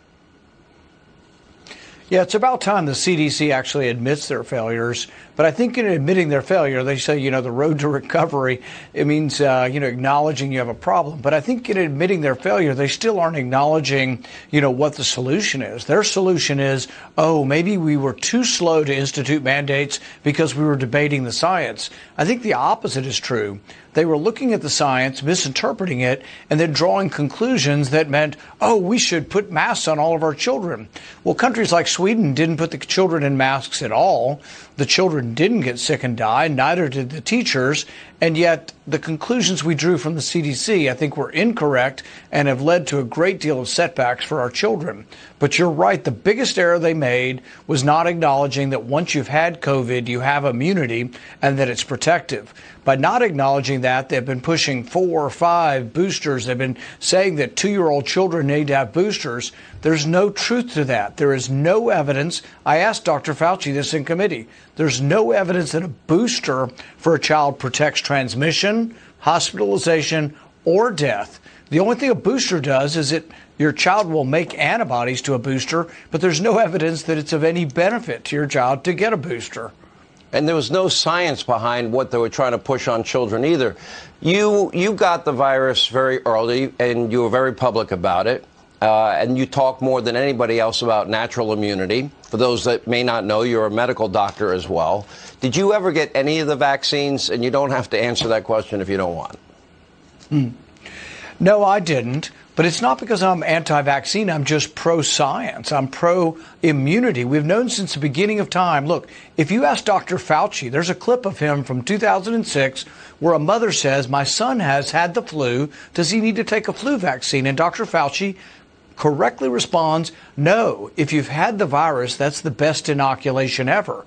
Yeah, it's about time the CDC actually admits their failures. But I think in admitting their failure, they say, the road to recovery, it means, acknowledging you have a problem. But I think in admitting their failure, they still aren't acknowledging, what the solution is. Their solution is, oh, maybe we were too slow to institute mandates because we were debating the science. I think the opposite is true. They were looking at the science, misinterpreting it, and then drawing conclusions that meant, oh, we should put masks on all of our children. Well, countries like Sweden didn't put the children in masks at all. The children didn't get sick and die, neither did the teachers, and yet the conclusions we drew from the CDC, I think, were incorrect and have led to a great deal of setbacks for our children. But you're right, the biggest error they made was not acknowledging that once you've had COVID, you have immunity and that it's protective. By not acknowledging that, they've been pushing 4 or 5 boosters. They've been saying that 2-year-old children need to have boosters. There's no truth to that. There is no evidence. I asked Dr. Fauci this in committee. There's no evidence that a booster for a child protects transmission, hospitalization, or death. The only thing a booster does is your child will make antibodies to a booster, but there's no evidence that it's of any benefit to your child to get a booster. And there was no science behind what they were trying to push on children either. You got the virus very early, and you were very public about it. And you talk more than anybody else about natural immunity. For those that may not know, you're a medical doctor as well. Did you ever get any of the vaccines? And you don't have to answer that question if you don't want. No, I didn't. But it's not because I'm anti-vaccine. I'm just pro-science. I'm pro-immunity. We've known since the beginning of time. Look, if you ask Dr. Fauci, there's a clip of him from 2006 where a mother says, my son has had the flu. Does he need to take a flu vaccine? And Dr. Fauci correctly responds, no, if you've had the virus, that's the best inoculation ever.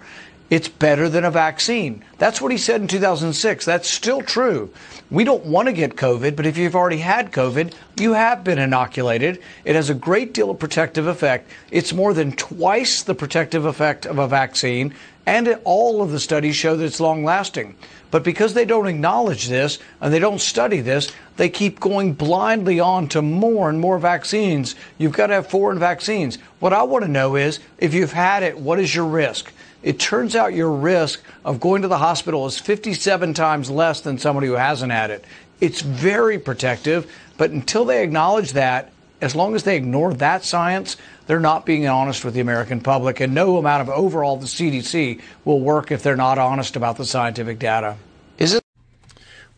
It's better than a vaccine. That's what he said in 2006. That's still true. We don't want to get COVID, but if you've already had COVID, you have been inoculated. It has a great deal of protective effect. It's more than twice the protective effect of a vaccine, and all of the studies show that it's long-lasting. But because they don't acknowledge this and they don't study this, they keep going blindly on to more and more vaccines. You've got to have foreign vaccines. What I want to know is, if you've had it, what is your risk? It turns out your risk of going to the hospital is 57 times less than somebody who hasn't had it. It's very protective, but until they acknowledge that, as long as they ignore that science, they're not being honest with the American public, and no amount of overall the CDC will work if they're not honest about the scientific data.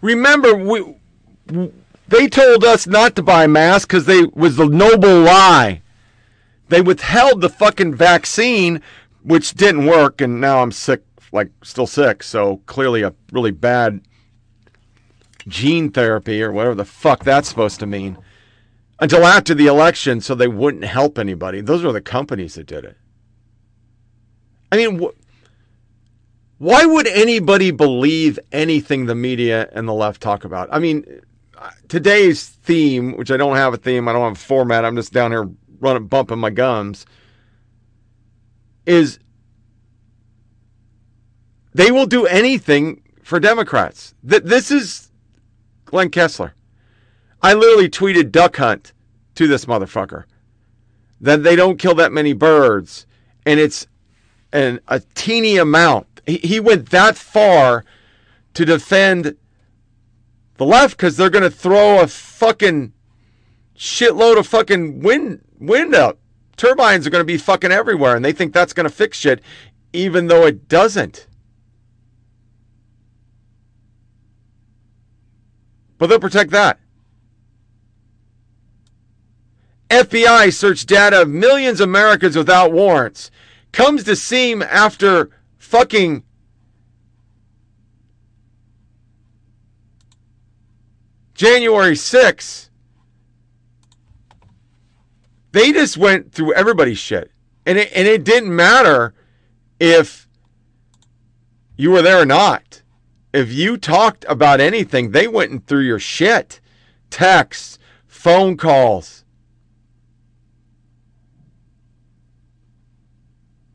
Remember, they told us not to buy masks because they was the noble lie. They withheld the fucking vaccine, which didn't work, and now I'm sick, still sick, so clearly a really bad gene therapy or whatever the fuck that's supposed to mean. Until after the election, so they wouldn't help anybody. Those were the companies that did it. I mean, why would anybody believe anything the media and the left talk about? I mean, today's theme, which I don't have a theme, I don't have a format, I'm just down here running, bumping my gums, is they will do anything for Democrats. This is Glenn Kessler. I literally tweeted duck hunt to this motherfucker. That they don't kill that many birds. And it's a teeny amount. He went that far to defend the left because they're going to throw a fucking shitload of fucking wind up. Turbines are going to be fucking everywhere. And they think that's going to fix shit, even though it doesn't. But they'll protect that. FBI search data of millions of Americans without warrants. Comes to seem after fucking January 6th. They just went through everybody's shit. And it didn't matter if you were there or not. If you talked about anything, they went through your shit. Texts, phone calls.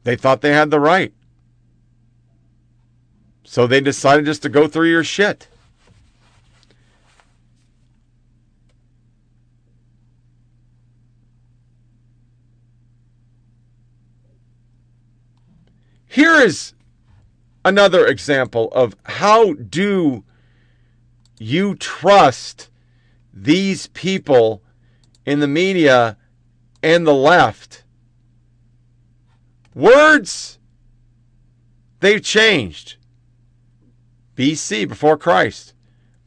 They thought they had the right. So they decided just to go through your shit. Here is another example of how do you trust these people in the media and the left? Words, they've changed. BC, before Christ.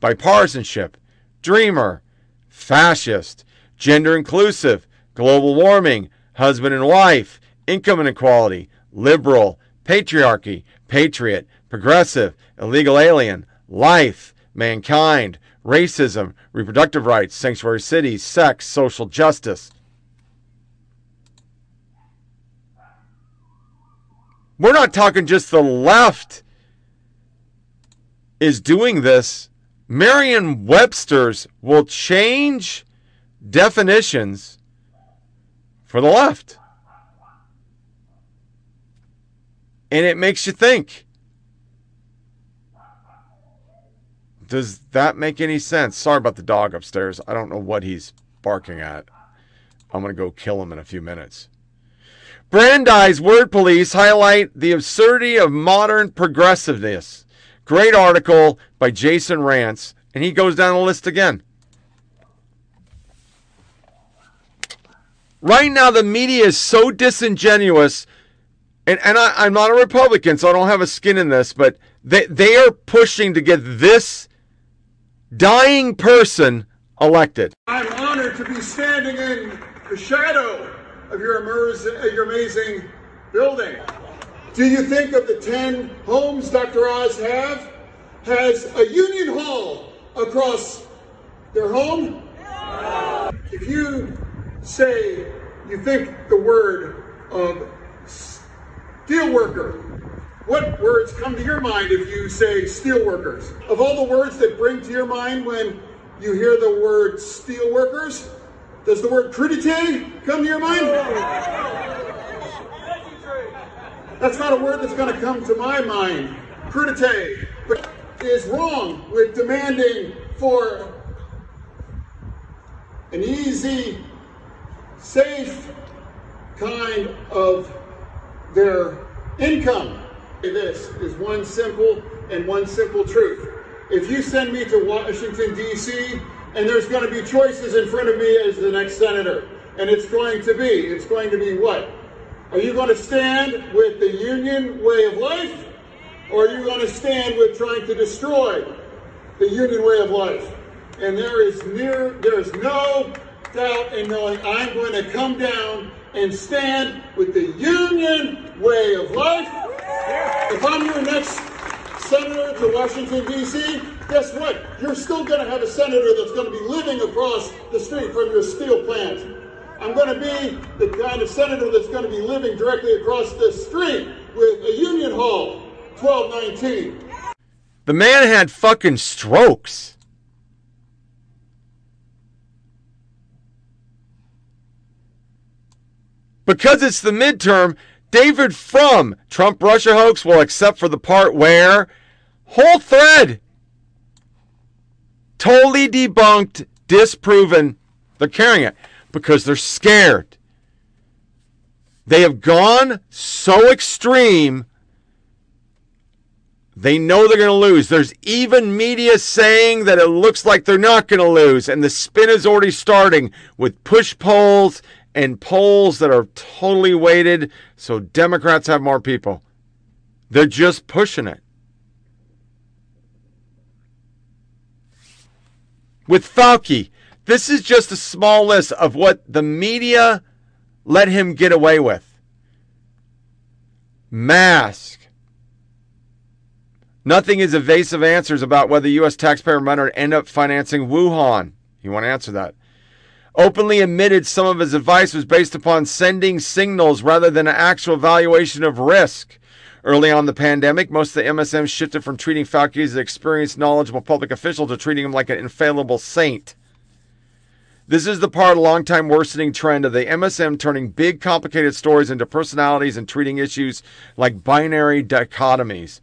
Bipartisanship. Dreamer. Fascist. Gender inclusive. Global warming. Husband and wife. Income inequality. Liberal. Patriarchy. Patriot. Progressive. Illegal alien. Life. Mankind. Racism. Reproductive rights. Sanctuary cities. Sex. Social justice. We're not talking just the left is doing this. Merriam-Webster's will change definitions for the left. And it makes you think. Does that make any sense? Sorry about the dog upstairs. I don't know what he's barking at. I'm going to go kill him in a few minutes. Brandeis' Word Police highlight the absurdity of modern progressiveness. Great article by Jason Rance. And he goes down the list again. Right now, the media is so disingenuous. And I'm not a Republican, so I don't have a skin in this. But they are pushing to get this dying person elected. I'm honored to be standing in the shadow of your amazing building. Do you think of the 10 homes Dr. Oz has a union hall across their home? No. If you say you think the word of steel worker, what words come to your mind if you say steel workers? Of all the words that bring to your mind when you hear the word steel workers, does the word crudité come to your mind? That's not a word that's going to come to my mind. Crudité is wrong with demanding for an easy, safe kind of their income. This is one simple and one simple truth. If you send me to Washington, D.C., and there's going to be choices in front of me as the next senator. And it's going to be what? Are you going to stand with the union way of life? Or are you going to stand with trying to destroy the union way of life? And there is no doubt in knowing I'm going to come down and stand with the union way of life. If I'm your next senator to Washington, D.C., guess what? You're still going to have a senator that's going to be living across the street from your steel plant. I'm going to be the kind of senator that's going to be living directly across the street, with a union hall, 1219. The man had fucking strokes. Because it's the midterm, David Frum, Trump-Russia hoax, well, except for the part where, whole thread, totally debunked, disproven. They're carrying it because they're scared. They have gone so extreme, they know they're going to lose. There's even media saying that it looks like they're not going to lose, and the spin is already starting with push polls and polls that are totally weighted so Democrats have more people. They're just pushing it. With Fauci, this is just a small list of what the media let him get away with. Mask. Nothing is evasive answers about whether U.S. taxpayer money would end up financing Wuhan. You want to answer that. Openly admitted some of his advice was based upon sending signals rather than an actual evaluation of risk. Early on in the pandemic, most of the MSM shifted from treating Fauci as an experienced, knowledgeable public official to treating him like an infallible saint. This is the part of the long-time worsening trend of the MSM turning big, complicated stories into personalities and treating issues like binary dichotomies.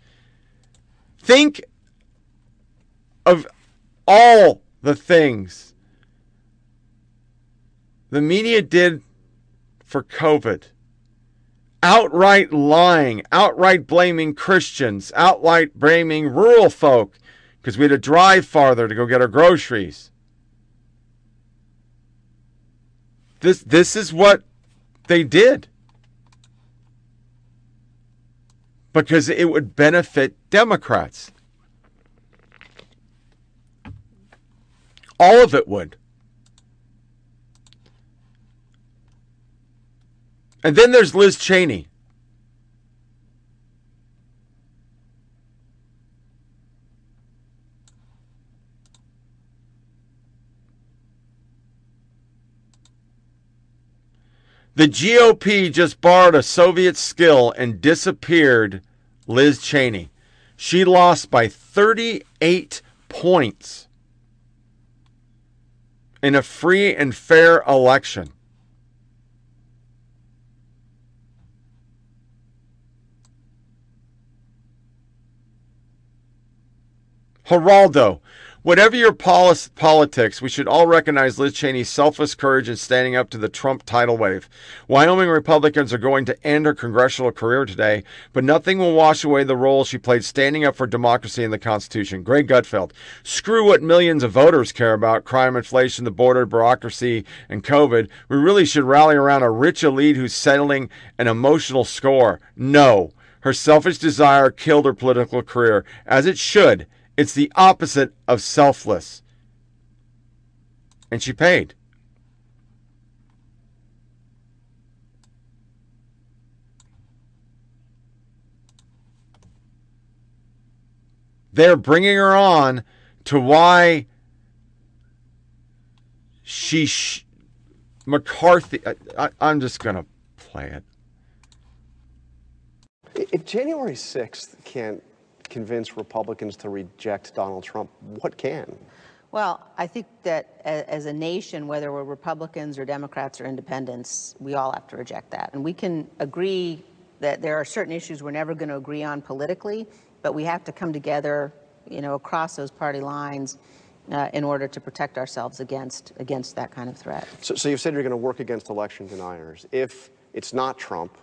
Think of all the things the media did for COVID. Outright lying, outright blaming Christians, outright blaming rural folk because we had to drive farther to go get our groceries. This is what they did because it would benefit Democrats. All of it would. And then there's Liz Cheney. The GOP just borrowed a Soviet skill and disappeared Liz Cheney. She lost by 38 points in a free and fair election. Geraldo, whatever your politics, we should all recognize Liz Cheney's selfless courage in standing up to the Trump tidal wave. Wyoming Republicans are going to end her congressional career today, but nothing will wash away the role she played standing up for democracy and the Constitution. Greg Gutfeld, screw what millions of voters care about, crime, inflation, the border, bureaucracy, and COVID. We really should rally around a rich elite who's settling an emotional score. No, her selfish desire killed her political career, as it should. It's the opposite of selfless. And she paid. They're bringing her on to why she... McCarthy... I'm just going to play it. If January 6th can't convince Republicans to reject Donald Trump, what can? Well, I think that as a nation, whether we're Republicans or Democrats or independents, we all have to reject that. And we can agree that there are certain issues we're never going to agree on politically, but we have to come together, you know, across those party lines in order to protect ourselves against that kind of threat. So you've said you're going to work against election deniers. If it's not Trump,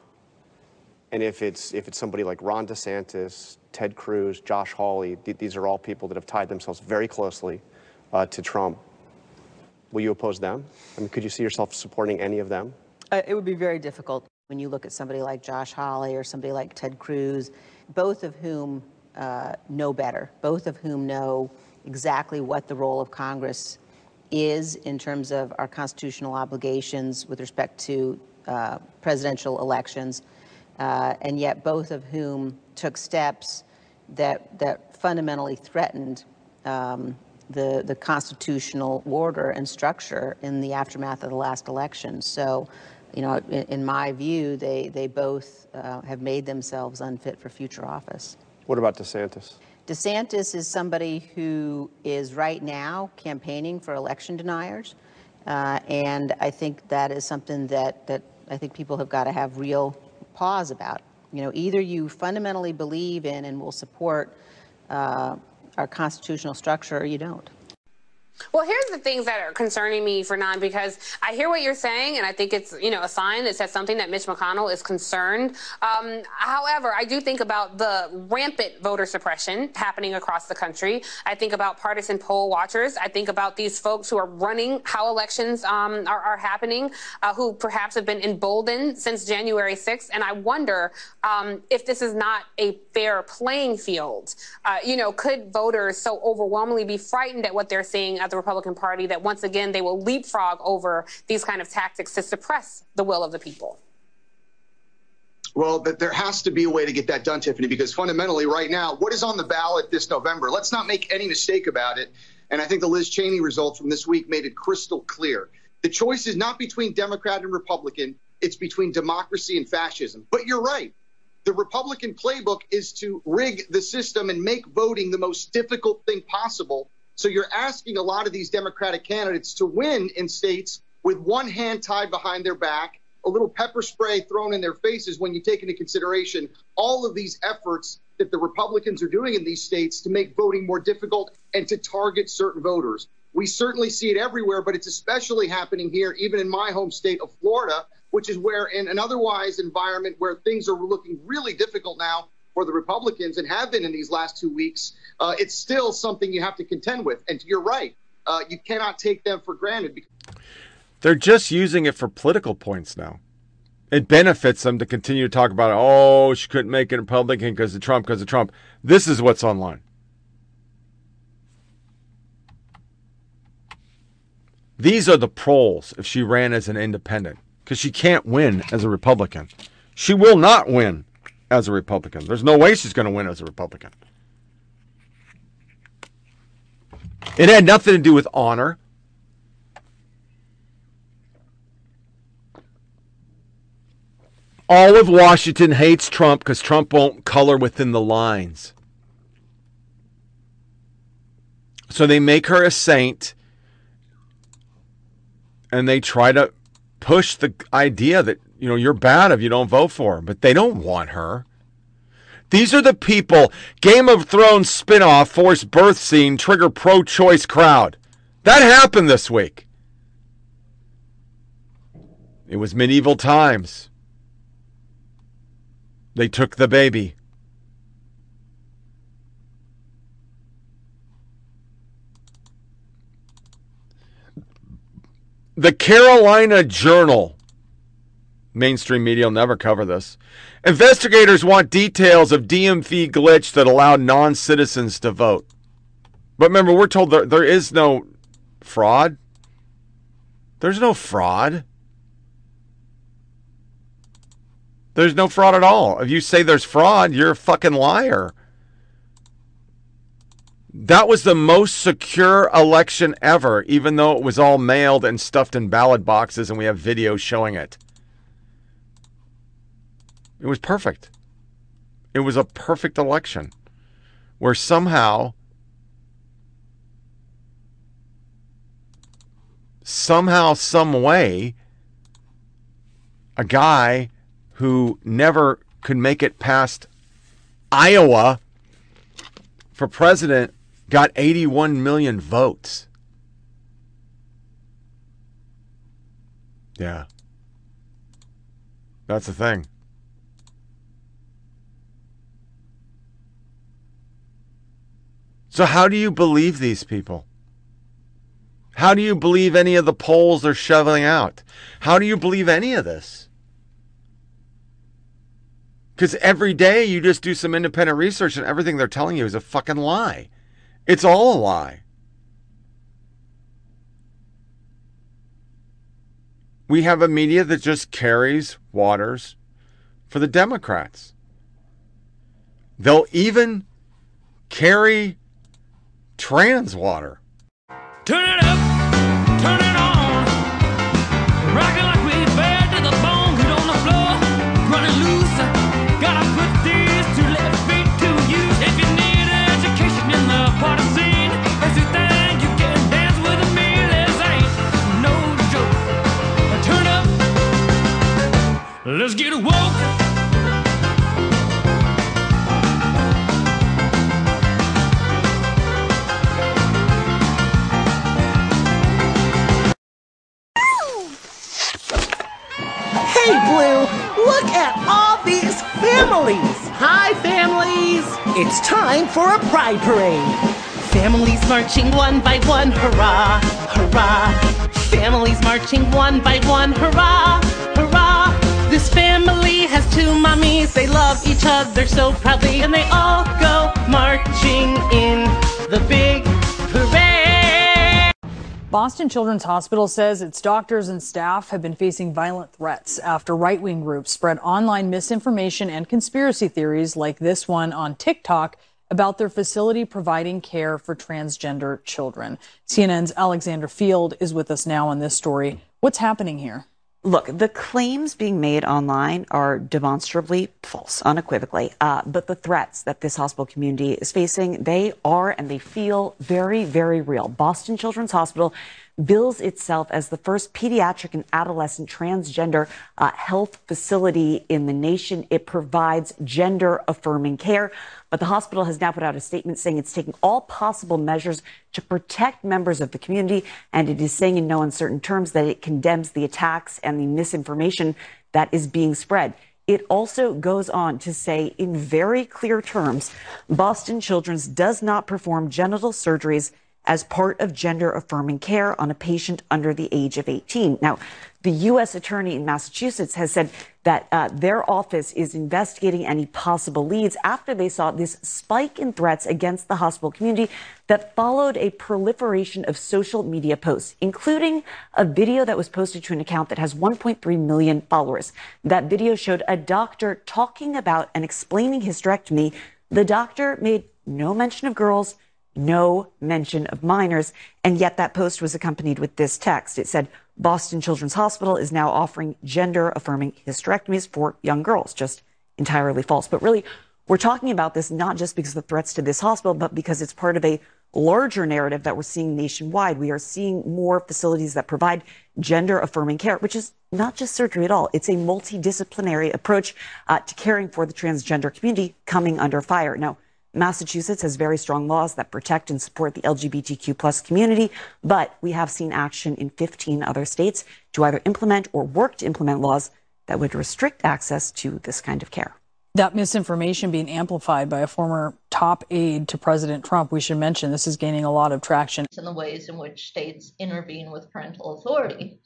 and if it's somebody like Ron DeSantis, Ted Cruz, Josh Hawley, these are all people that have tied themselves very closely to Trump. Will you oppose them? I mean, could you see yourself supporting any of them? It would be very difficult when you look at somebody like Josh Hawley or somebody like Ted Cruz, both of whom know better, both of whom know exactly what the role of Congress is in terms of our constitutional obligations with respect to presidential elections. And yet both of whom took steps that fundamentally threatened the constitutional order and structure in the aftermath of the last election. So you know, in my view, they both have made themselves unfit for future office. What about DeSantis? DeSantis is somebody who is right now campaigning for election deniers. And I think that is something that, I think people have got to have real pause about. You know, either you fundamentally believe in and will support our constitutional structure or you don't. Well, here's the things that are concerning me, Fernand, because I hear what you're saying, and I think it's, you know, a sign that says something that Mitch McConnell is concerned. However, I do think about the rampant voter suppression happening across the country. I think about partisan poll watchers. I think about these folks who are running how elections are happening, who perhaps have been emboldened since January 6th. And I wonder if this is not a fair playing field. You know, could voters so overwhelmingly be frightened at what they're seeing at the Republican Party that once again they will leapfrog over these kind of tactics to suppress the will of the people? Well, there has to be a way to get that done, Tiffany, because fundamentally right now, what is on the ballot this November? Let's not make any mistake about it. And I think the Liz Cheney results from this week made it crystal clear. The choice is not between Democrat and Republican. It's between democracy and fascism. But you're right. The Republican playbook is to rig the system and make voting the most difficult thing possible. So you're asking a lot of these Democratic candidates to win in states with one hand tied behind their back, a little pepper spray thrown in their faces when you take into consideration all of these efforts that the Republicans are doing in these states to make voting more difficult and to target certain voters. We certainly see it everywhere, but it's especially happening here, even in my home state of Florida, which is where in an otherwise environment where things are looking really difficult now for the Republicans and have been in these last 2 weeks, it's still something you have to contend with. And you're right, you cannot take them for granted. They're just using it for political points now. It benefits them to continue to talk about, oh, she couldn't make it Republican because of Trump, This is what's online. These are the polls if she ran as an independent, because she can't win as a Republican. She will not win as a Republican. There's no way she's going to win as a Republican. It had nothing to do with honor. All of Washington hates Trump because Trump won't color within the lines. So they make her a saint and they try to push the idea that, you know, you're bad if you don't vote for her, but they don't want her. These are the people. Game of Thrones spinoff, forced birth scene, trigger pro-choice crowd. That happened this week. It was medieval times. They took the baby. The Carolina Journal. Mainstream media will never cover this. Investigators want details of DMV glitch that allowed non-citizens to vote. But remember, we're told there is no fraud. There's no fraud. There's no fraud at all. If you say there's fraud, you're a fucking liar. That was the most secure election ever, even though it was all mailed and stuffed in ballot boxes, and we have video showing it. It was perfect. It was a perfect election where somehow, some way, a guy who never could make it past Iowa for president got 81 million votes. Yeah. That's the thing. So how do you believe these people? How do you believe any of the polls they're shoveling out? How do you believe any of this? Because every day you just do some independent research and everything they're telling you is a fucking lie. It's all a lie. We have a media that just carries waters for the Democrats. They'll even carry trans water. Turn it up, turn it on, rock it like we fed to the bone. Hi, families! It's time for a pride parade. Families marching one by one, hurrah, hurrah. Families marching one by one, hurrah, hurrah. This family has two mommies. They love each other so proudly, and they all go marching in the big parade. Boston Children's Hospital says its doctors and staff have been facing violent threats after right-wing groups spread online misinformation and conspiracy theories like this one on TikTok about their facility providing care for transgender children. CNN's Alexander Field is with us now on this story. What's happening here? Look, the claims being made online are demonstrably false, unequivocally. But the threats that this hospital community is facing, they are and they feel very, very real. Boston Children's Hospital bills itself as the first pediatric and adolescent transgender health facility in the nation. It provides gender-affirming care. But the hospital has now put out a statement saying it's taking all possible measures to protect members of the community. And it is saying in no uncertain terms that it condemns the attacks and the misinformation that is being spread. It also goes on to say in very clear terms, Boston Children's does not perform genital surgeries as part of gender-affirming care on a patient under the age of 18. Now, the U.S. attorney in Massachusetts has said that their office is investigating any possible leads after they saw this spike in threats against the hospital community that followed a proliferation of social media posts, including a video that was posted to an account that has 1.3 million followers. That video showed a doctor talking about and explaining hysterectomy. The doctor made no mention of girls, no mention of minors, and yet that post was accompanied with this text. It said, Boston Children's Hospital is now offering gender-affirming hysterectomies for young girls. Just entirely false. But really, we're talking about this not just because of the threats to this hospital, but because it's part of a larger narrative that we're seeing nationwide. We are seeing more facilities that provide gender-affirming care, which is not just surgery at all. It's a multidisciplinary approach to caring for the transgender community coming under fire. Now, Massachusetts has very strong laws that protect and support the LGBTQ plus community, but we have seen action in 15 other states to either implement or work to implement laws that would restrict access to this kind of care. That misinformation being amplified by a former top aide to President Trump, we should mention, this is gaining a lot of traction. In the ways in which states intervene with parental authority.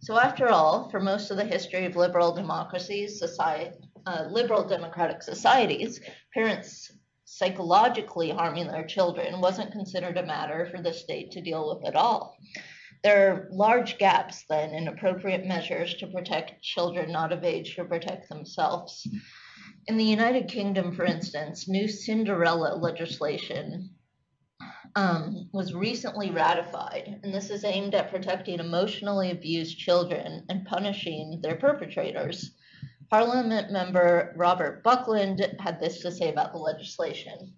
So after all, for most of the history of liberal democracies, liberal democratic societies, parents psychologically harming their children wasn't considered a matter for the state to deal with at all. There are large gaps then in appropriate measures to protect children not of age to protect themselves. In the United Kingdom, for instance, new Cinderella legislation was recently ratified, and this is aimed at protecting emotionally abused children and punishing their perpetrators. Parliament member Robert Buckland had this to say about the legislation.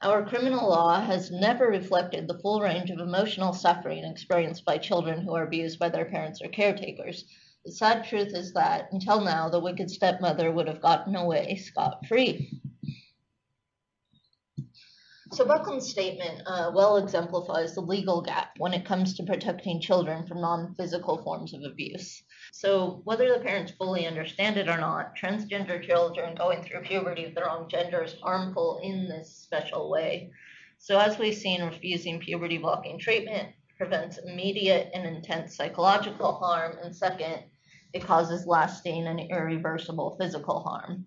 Our criminal law has never reflected the full range of emotional suffering experienced by children who are abused by their parents or caretakers. The sad truth is that until now, the wicked stepmother would have gotten away scot-free. So Buckland's statement well exemplifies the legal gap when it comes to protecting children from non-physical forms of abuse. So whether the parents fully understand it or not, transgender children going through puberty of their own gender is harmful in this special way. So as we've seen, refusing puberty blocking treatment prevents immediate and intense psychological harm. And second, it causes lasting and irreversible physical harm.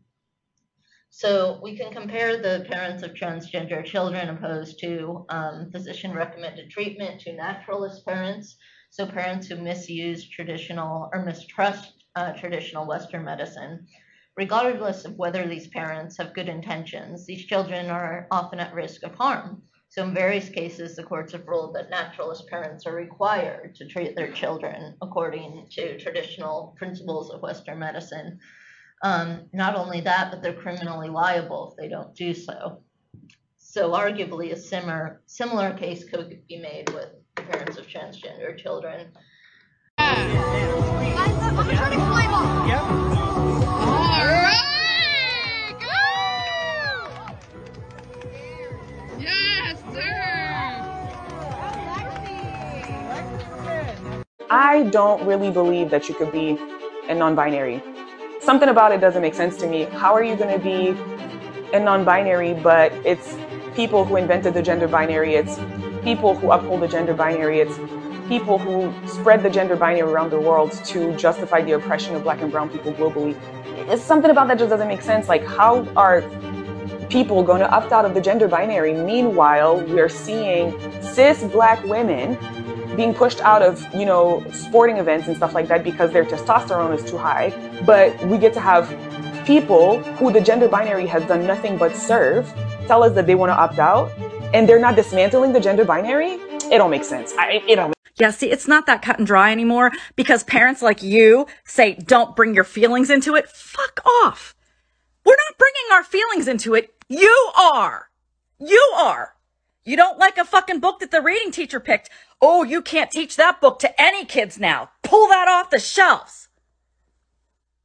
So we can compare the parents of transgender children opposed to physician-recommended treatment to naturalist parents, so parents who misuse traditional or mistrust traditional Western medicine. Regardless of whether these parents have good intentions, these children are often at risk of harm. So in various cases, the courts have ruled that naturalist parents are required to treat their children according to traditional principles of Western medicine. Not only that, but they're criminally liable if they don't do so. So arguably a similar case could be made with the parents of transgender children. I don't really believe that you could be a non-binary. Something about it doesn't make sense to me. How are you going to be and non-binary, but it's people who invented the gender binary, it's people who uphold the gender binary, it's people who spread the gender binary around the world to justify the oppression of black and brown people globally. It's something about that just doesn't make sense. Like, how are people going to opt out of the gender binary? Meanwhile, we're seeing cis black women being pushed out of, you know, sporting events and stuff like that because their testosterone is too high. But we get to have people who the gender binary has done nothing but serve tell us that they want to opt out, and they're not dismantling the gender binary. It don't make sense. Yeah, see, it's not that cut and dry anymore because parents like you say, don't bring your feelings into it. Fuck off. We're not bringing our feelings into it. You are. You are. You don't like a fucking book that the reading teacher picked. Oh, you can't teach that book to any kids now. Pull that off the shelves.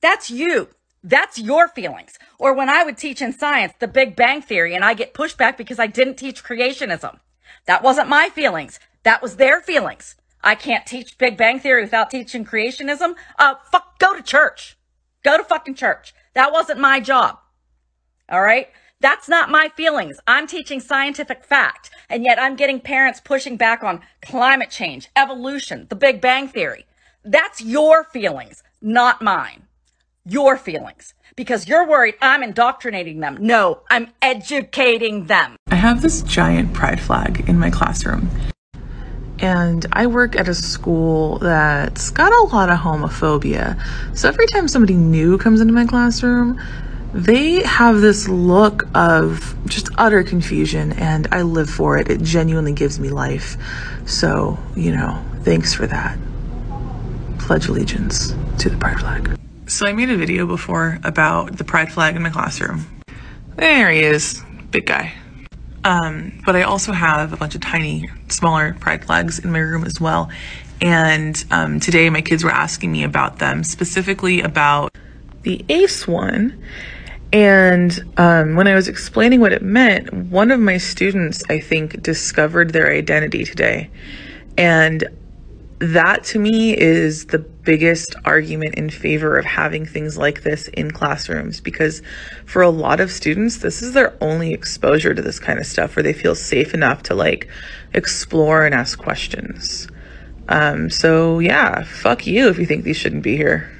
That's you. That's your feelings. Or when I would teach in science, the Big Bang Theory, and I get pushback because I didn't teach creationism. That wasn't my feelings. That was their feelings. I can't teach Big Bang Theory without teaching creationism. Fuck, go to church. Go to fucking church. That wasn't my job. All right? That's not my feelings. I'm teaching scientific fact, and yet I'm getting parents pushing back on climate change, evolution, the Big Bang Theory. That's your feelings, not mine. Your feelings. Because you're worried I'm indoctrinating them. No, I'm educating them. I have this giant pride flag in my classroom, and I work at a school that's got a lot of homophobia. So every time somebody new comes into my classroom, they have this look of just utter confusion, and I live for it. It genuinely gives me life. So, you know, thanks for that. Pledge allegiance to the pride flag. So I made a video before about the pride flag in my classroom. There he is, big guy. But I also have a bunch of tiny, smaller pride flags in my room as well. And today my kids were asking me about them, specifically about the ace one. And when I was explaining what it meant, one of my students, I think, discovered their identity today. And that to me is the biggest argument in favor of having things like this in classrooms, because for a lot of students, this is their only exposure to this kind of stuff where they feel safe enough to like explore and ask questions. So yeah, fuck you if you think these shouldn't be here.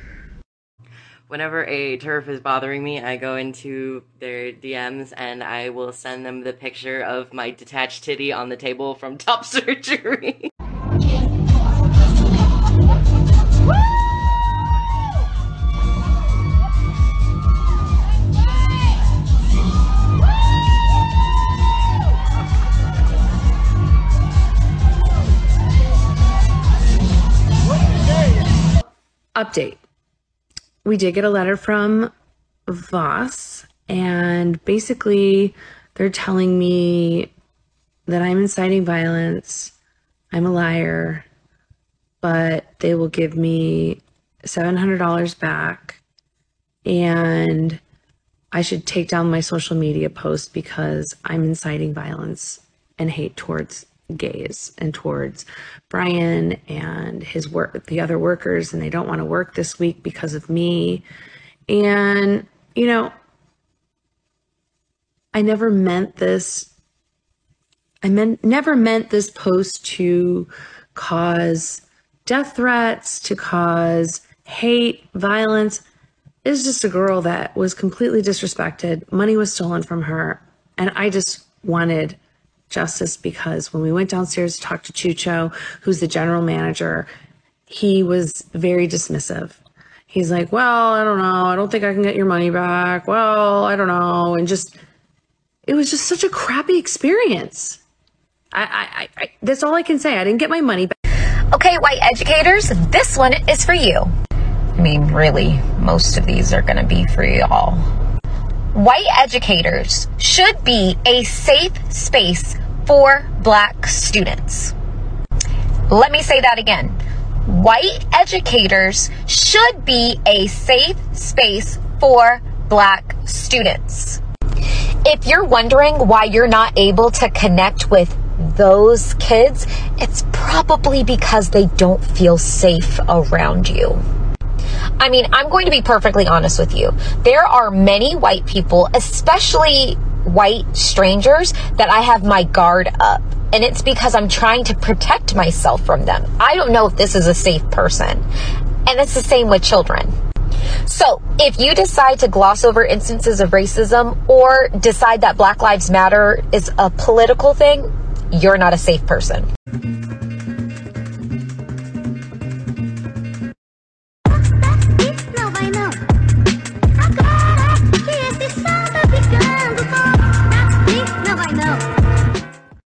Whenever a TERF is bothering me, I go into their DMs and I will send them the picture of my detached titty on the table from top surgery. Update. We did get a letter from Voss, and basically they're telling me that I'm inciting violence, I'm a liar, but they will give me $700 back, and I should take down my social media post because I'm inciting violence and hate towards gays and towards Brian and his work, the other workers, and they don't want to work this week because of me. And, you know, I never meant this. Never meant this post to cause death threats, to cause hate, violence. It's just a girl that was completely disrespected. Money was stolen from her. And I just wanted justice, because when we went downstairs to talk to Chucho, who's the general manager, he was very dismissive. He's like, well, I don't know. I don't think I can get your money back. Well, I don't know. And just, it was just such a crappy experience. I that's all I can say. I didn't get my money back. Okay, white educators, this one is for you. I mean, really, most of these are going to be for y'all. White educators should be a safe space for black students. Let me say that again. White educators should be a safe space for black students. If you're wondering why you're not able to connect with those kids, it's probably because they don't feel safe around you. I mean, I'm going to be perfectly honest with you. There are many white people, especially white strangers, that I have my guard up. And it's because I'm trying to protect myself from them. I don't know if this is a safe person. And it's the same with children. So if you decide to gloss over instances of racism or decide that Black Lives Matter is a political thing, you're not a safe person.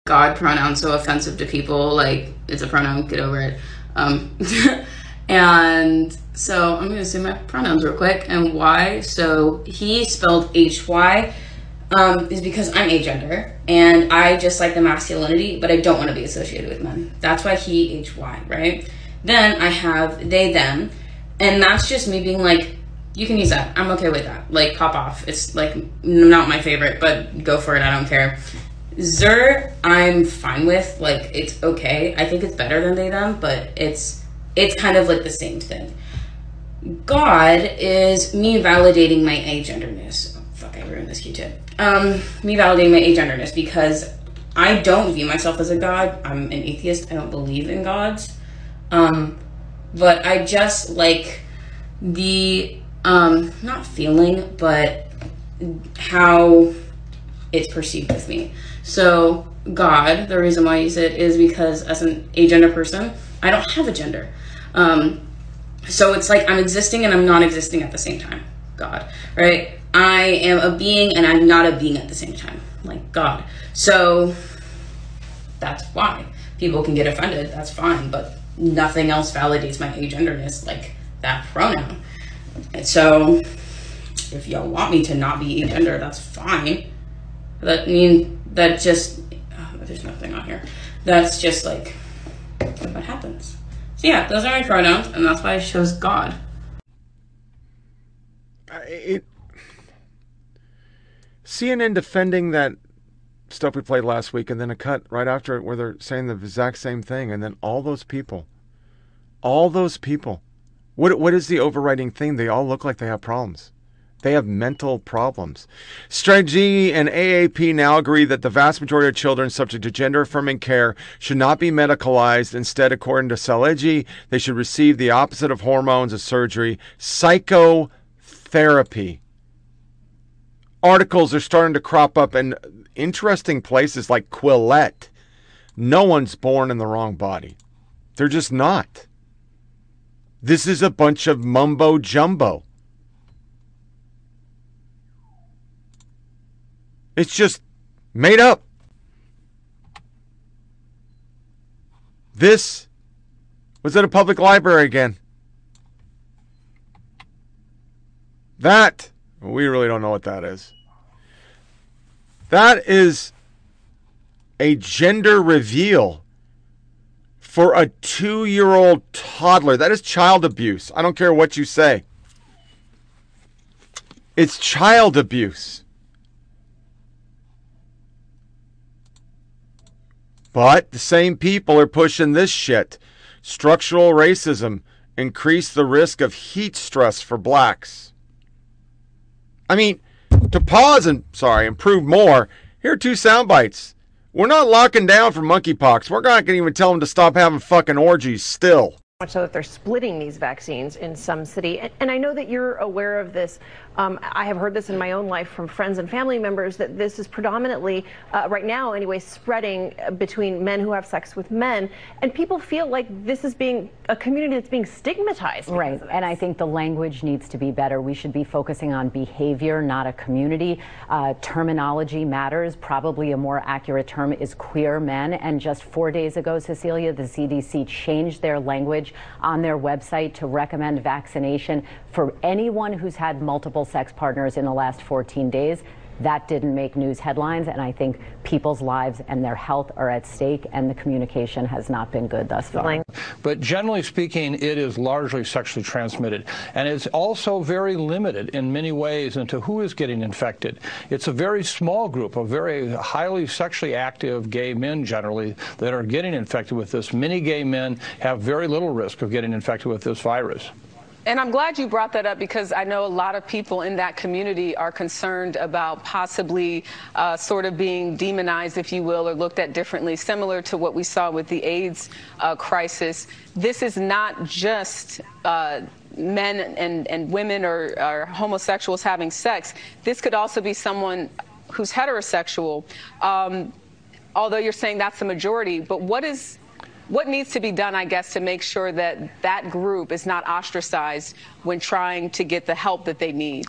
God pronoun so offensive to people, like it's a pronoun, get over it. And so I'm gonna say my pronouns real quick and why. So he spelled H-Y is because I'm agender and I just like the masculinity, but I don't want to be associated with men. That's why he H-Y, right? Then I have they them, and that's just me being like, you can use that, I'm okay with that, like pop off. It's like not my favorite, but go for it, I don't care. Zer, I'm fine with, like, it's okay. I think it's better than they, them, but it's kind of like the same thing. God is me validating my agenderness. Oh, fuck, I ruined this Q-tip. Me validating my agenderness because I don't view myself as a god. I'm an atheist. I don't believe in gods. But I just like the, not feeling, but how it's perceived with me. So God, the reason why I use it is because as an agender person, I don't have a gender. So it's like I'm existing and I'm not existing at the same time. God, right? I am a being and I'm not a being at the same time. Like God. So that's why people can get offended. That's fine. But nothing else validates my agenderness like that pronoun. And so if y'all want me to not be agender, that's fine. That mean that just there's nothing on here. That's just like what happens. So yeah, those are my pronouns, and that's why I chose God. CNN defending that stuff we played last week, and then a cut right after it where they're saying the exact same thing, and then all those people. What is the overriding thing? They all look like they have problems. They have mental problems. Strategy and AAP now agree that the vast majority of children subject to gender-affirming care should not be medicalized. Instead, according to Salegi, they should receive the opposite of hormones as surgery, psychotherapy. Articles are starting to crop up in interesting places like Quillette. No one's born in the wrong body. They're just not. This is a bunch of mumbo-jumbo. It's just made up. This was at a public library again. That, we really don't know what that is. That is a gender reveal for a 2-year-old toddler. That is child abuse. I don't care what you say. It's child abuse. But the same people are pushing this shit. Structural racism increased the risk of heat stress for blacks. I mean, to pause and, improve more, here are two sound bites. We're not locking down for monkeypox. We're not going to even tell them to stop having fucking orgies still. So that they're splitting these vaccines in some city. And I know that you're aware of this. I have heard this in my own life from friends and family members that this is predominantly, right now anyway, spreading between men who have sex with men. And people feel like this is being a community that's being stigmatized. Right. And I think the language needs to be better. We should be focusing on behavior, not a community. Terminology matters. Probably a more accurate term is queer men. And just 4 days ago, Cecilia, the CDC changed their language on their website to recommend vaccination for anyone who's had multiple sex partners in the last 14 days. That didn't make news headlines, and I think people's lives and their health are at stake, and the communication has not been good thus far. But generally speaking, it is largely sexually transmitted, and it's also very limited in many ways into who is getting infected. It's a very small group of very highly sexually active gay men generally that are getting infected with this. Many gay men have very little risk of getting infected with this virus. And I'm glad you brought that up, because I know a lot of people in that community are concerned about possibly sort of being demonized, if you will, or looked at differently, similar to what we saw with the AIDS crisis. This is not just men and women or homosexuals having sex. This could also be someone who's heterosexual, although you're saying that's the majority. But what needs to be done, I guess, to make sure that that group is not ostracized when trying to get the help that they need?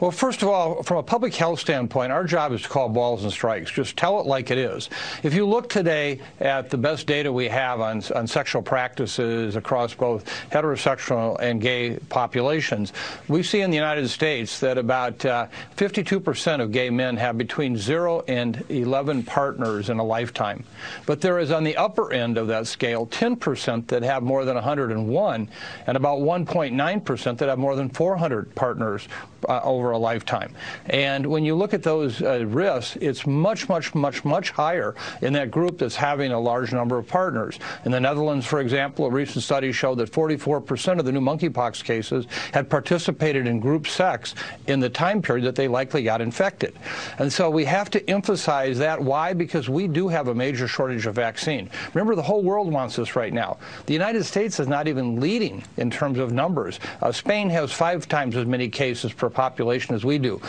Well, first of all, from a public health standpoint, our job is to call balls and strikes. Just tell it like it is. If you look today at the best data we have on sexual practices across both heterosexual and gay populations, we see in the United States that about 52% of gay men have between 0 and 11 partners in a lifetime. But there is, on the upper end of that scale, 10% that have more than 101, and about 1.9% that have more than 400 partners over a lifetime. And when you look at those risks, it's much higher in that group that's having a large number of partners. In the Netherlands, for example, a recent study showed that 44% of the new monkeypox cases had participated in group sex in the time period that they likely got infected. And so we have to emphasize that. Why? Because we do have a major shortage of vaccine. Remember, the whole world wants this right now. The United States is not even leading in terms of numbers. Spain has 5 times as many cases per population as we do.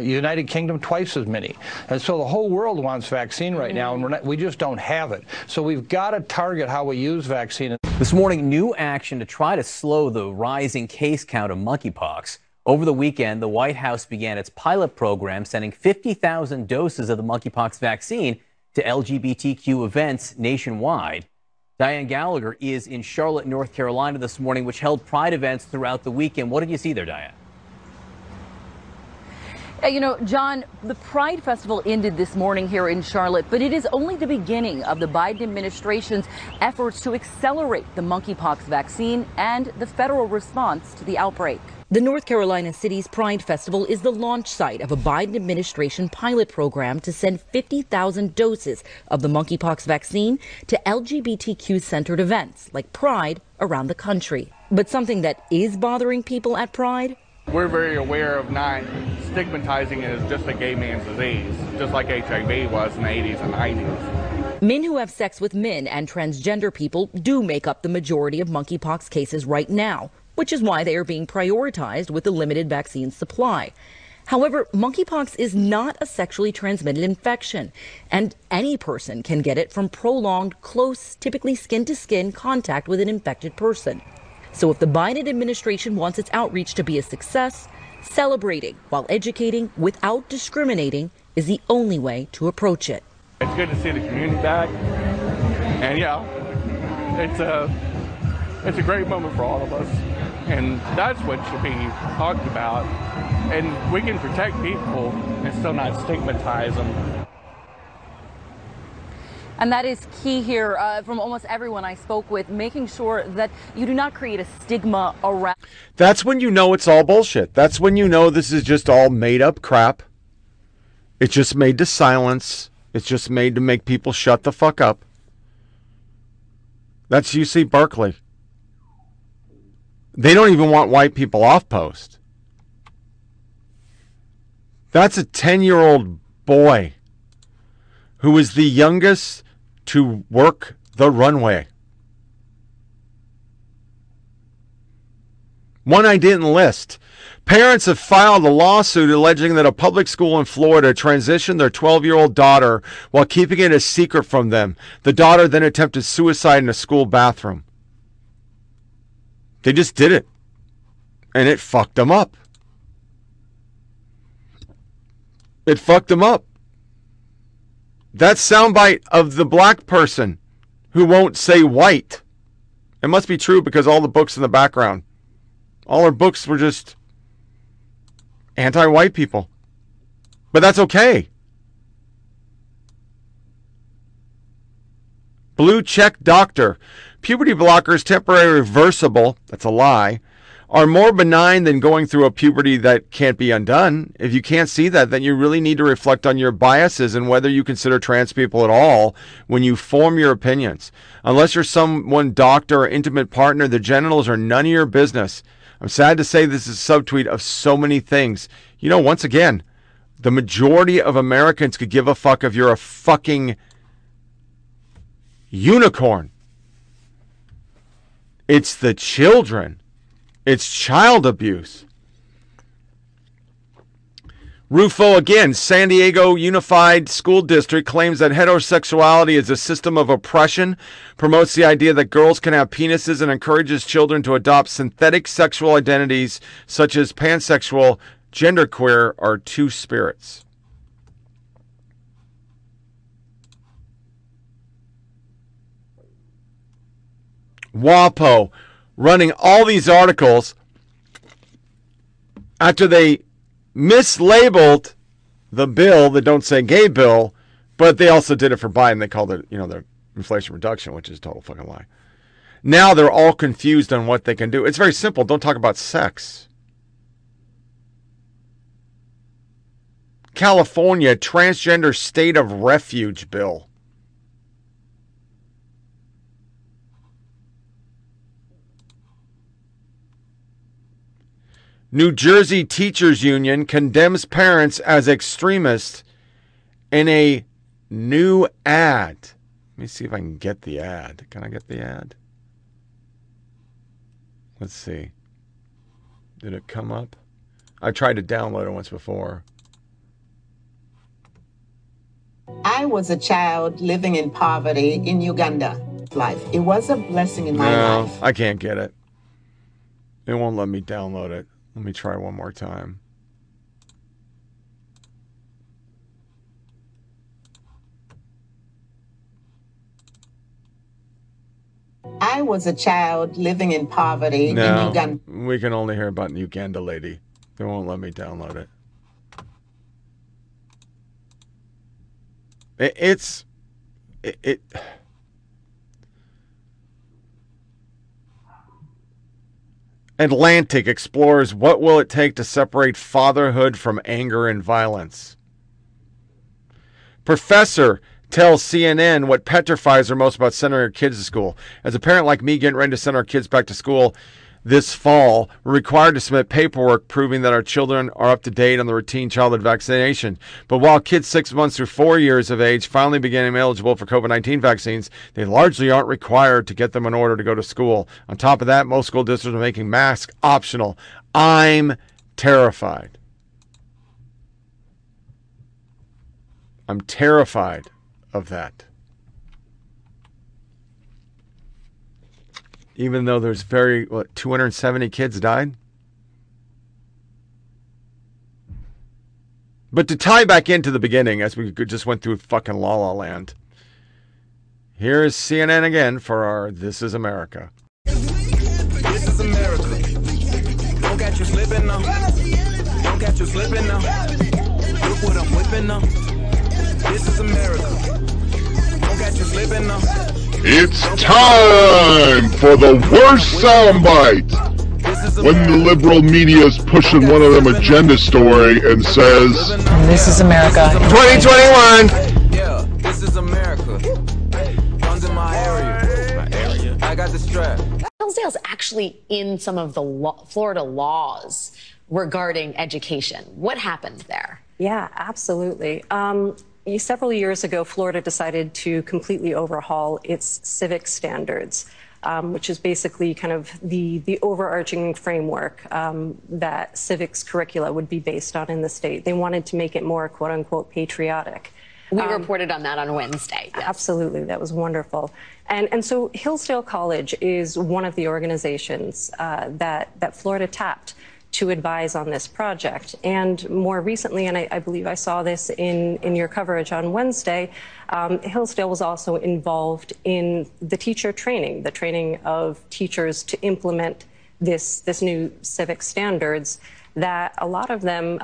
United Kingdom, twice as many. And so the whole world wants vaccine right now, and we just don't have it. So we've got to target how we use vaccine. This morning, new action to try to slow the rising case count of monkeypox. Over the weekend, the White House began its pilot program, sending 50,000 doses of the monkeypox vaccine to LGBTQ events nationwide. Diane Gallagher is in Charlotte, North Carolina this morning, which held pride events throughout the weekend. What did you see there, Diane? You know, John, the Pride Festival ended this morning here in Charlotte, but it is only the beginning of the Biden administration's efforts to accelerate the monkeypox vaccine and the federal response to the outbreak. The North Carolina city's Pride Festival is the launch site of a Biden administration pilot program to send 50,000 doses of the monkeypox vaccine to LGBTQ-centered events like Pride around the country. But something that is bothering people at Pride? We're very aware of not stigmatizing it as just a gay man's disease, just like HIV was in the 80s and 90s. Men who have sex with men and transgender people do make up the majority of monkeypox cases right now, which is why they are being prioritized with the limited vaccine supply. However, monkeypox is not a sexually transmitted infection, and any person can get it from prolonged, close, typically skin-to-skin contact with an infected person. So if the Biden administration wants its outreach to be a success, celebrating while educating without discriminating is the only way to approach it. It's good to see the community back. And yeah, it's a great moment for all of us. And that's what should be talked about. And we can protect people and still not stigmatize them. And that is key here from almost everyone I spoke with, making sure that you do not create a stigma around. That's when you know it's all bullshit. That's when you know this is just all made up crap. It's just made to silence. It's just made to make people shut the fuck up. That's UC Berkeley. They don't even want white people off post. That's a 10-year-old boy who is the youngest to work the runway. One I didn't list. Parents have filed a lawsuit alleging that a public school in Florida transitioned their 12-year-old daughter while keeping it a secret from them. The daughter then attempted suicide in a school bathroom. They just did it. And it fucked them up. It fucked them up. That soundbite of the black person who won't say white. It must be true because all the books in the background, all our books were just anti-white people. But that's okay. Blue check doctor. Puberty blockers temporarily reversible. That's a lie. are more benign than going through a puberty that can't be undone. If you can't see that, then you really need to reflect on your biases and whether you consider trans people at all when you form your opinions. Unless you're someone doctor or intimate partner, the genitals are none of your business. I'm sad to say this is a subtweet of so many things. You know, once again, the majority of Americans could give a fuck if you're a fucking unicorn. It's the children. It's child abuse. Rufo again, San Diego Unified School District claims that heterosexuality is a system of oppression, promotes the idea that girls can have penises, and encourages children to adopt synthetic sexual identities such as pansexual, genderqueer, or two spirits. WAPO running all these articles after they mislabeled the bill, the Don't Say Gay bill, but they also did it for Biden. They called it, you know, the Inflation Reduction, which is a total fucking lie. Now they're all confused on what they can do. It's very simple. Don't talk about sex. California transgender state of refuge bill. New Jersey Teachers Union condemns parents as extremists in a new ad. Let me see if I can get the ad. Can I get the ad? Let's see. Did it come up? I tried to download it once before. I was a child living in poverty in Uganda. Life. It was a blessing in my life. I can't get it. It won't let me download it. Let me try one more time. I was a child living in poverty in Uganda. We can only hear about Uganda lady. They won't let me download it. It's Atlantic explores what will it take to separate fatherhood from anger and violence. Professor tells CNN what petrifies her most about sending her kids to school. As a parent like me getting ready to send our kids back to school this fall, we're required to submit paperwork proving that our children are up to date on the routine childhood vaccination. But while kids 6 months through 4 years of age finally became eligible for COVID-19 vaccines, they largely aren't required to get them in order to go to school. On top of that, most school districts are making masks optional. I'm terrified. I'm terrified of that. Even though there's 270 kids died? But to tie back into the beginning, as we just went through fucking La La Land, here is CNN again for our This Is America. This is America. Don't catch you slipping now. Don't catch you slipping now. Look what I'm whipping now. This is America. Don't catch you slipping now. It's time for the worst soundbite. When the liberal media is pushing one of them agenda story and says, "This is America, 2021." Yeah, this is America. Runs in my area. I got the strap. Hillsdale's actually in some of the Florida laws regarding education. What happened there? Yeah, absolutely. Several years ago, Florida decided to completely overhaul its civic standards, which is basically kind of the overarching framework that civics curricula would be based on in the state. They wanted to make it more, quote unquote, patriotic. We reported on that on Wednesday. Yes. Absolutely. That was wonderful. And so Hillsdale College is one of the organizations that Florida tapped to advise on this project. And more recently, and I believe I saw this in your coverage on Wednesday, Hillsdale was also involved in the teacher training, the training of teachers to implement this new civic standards that a lot of them,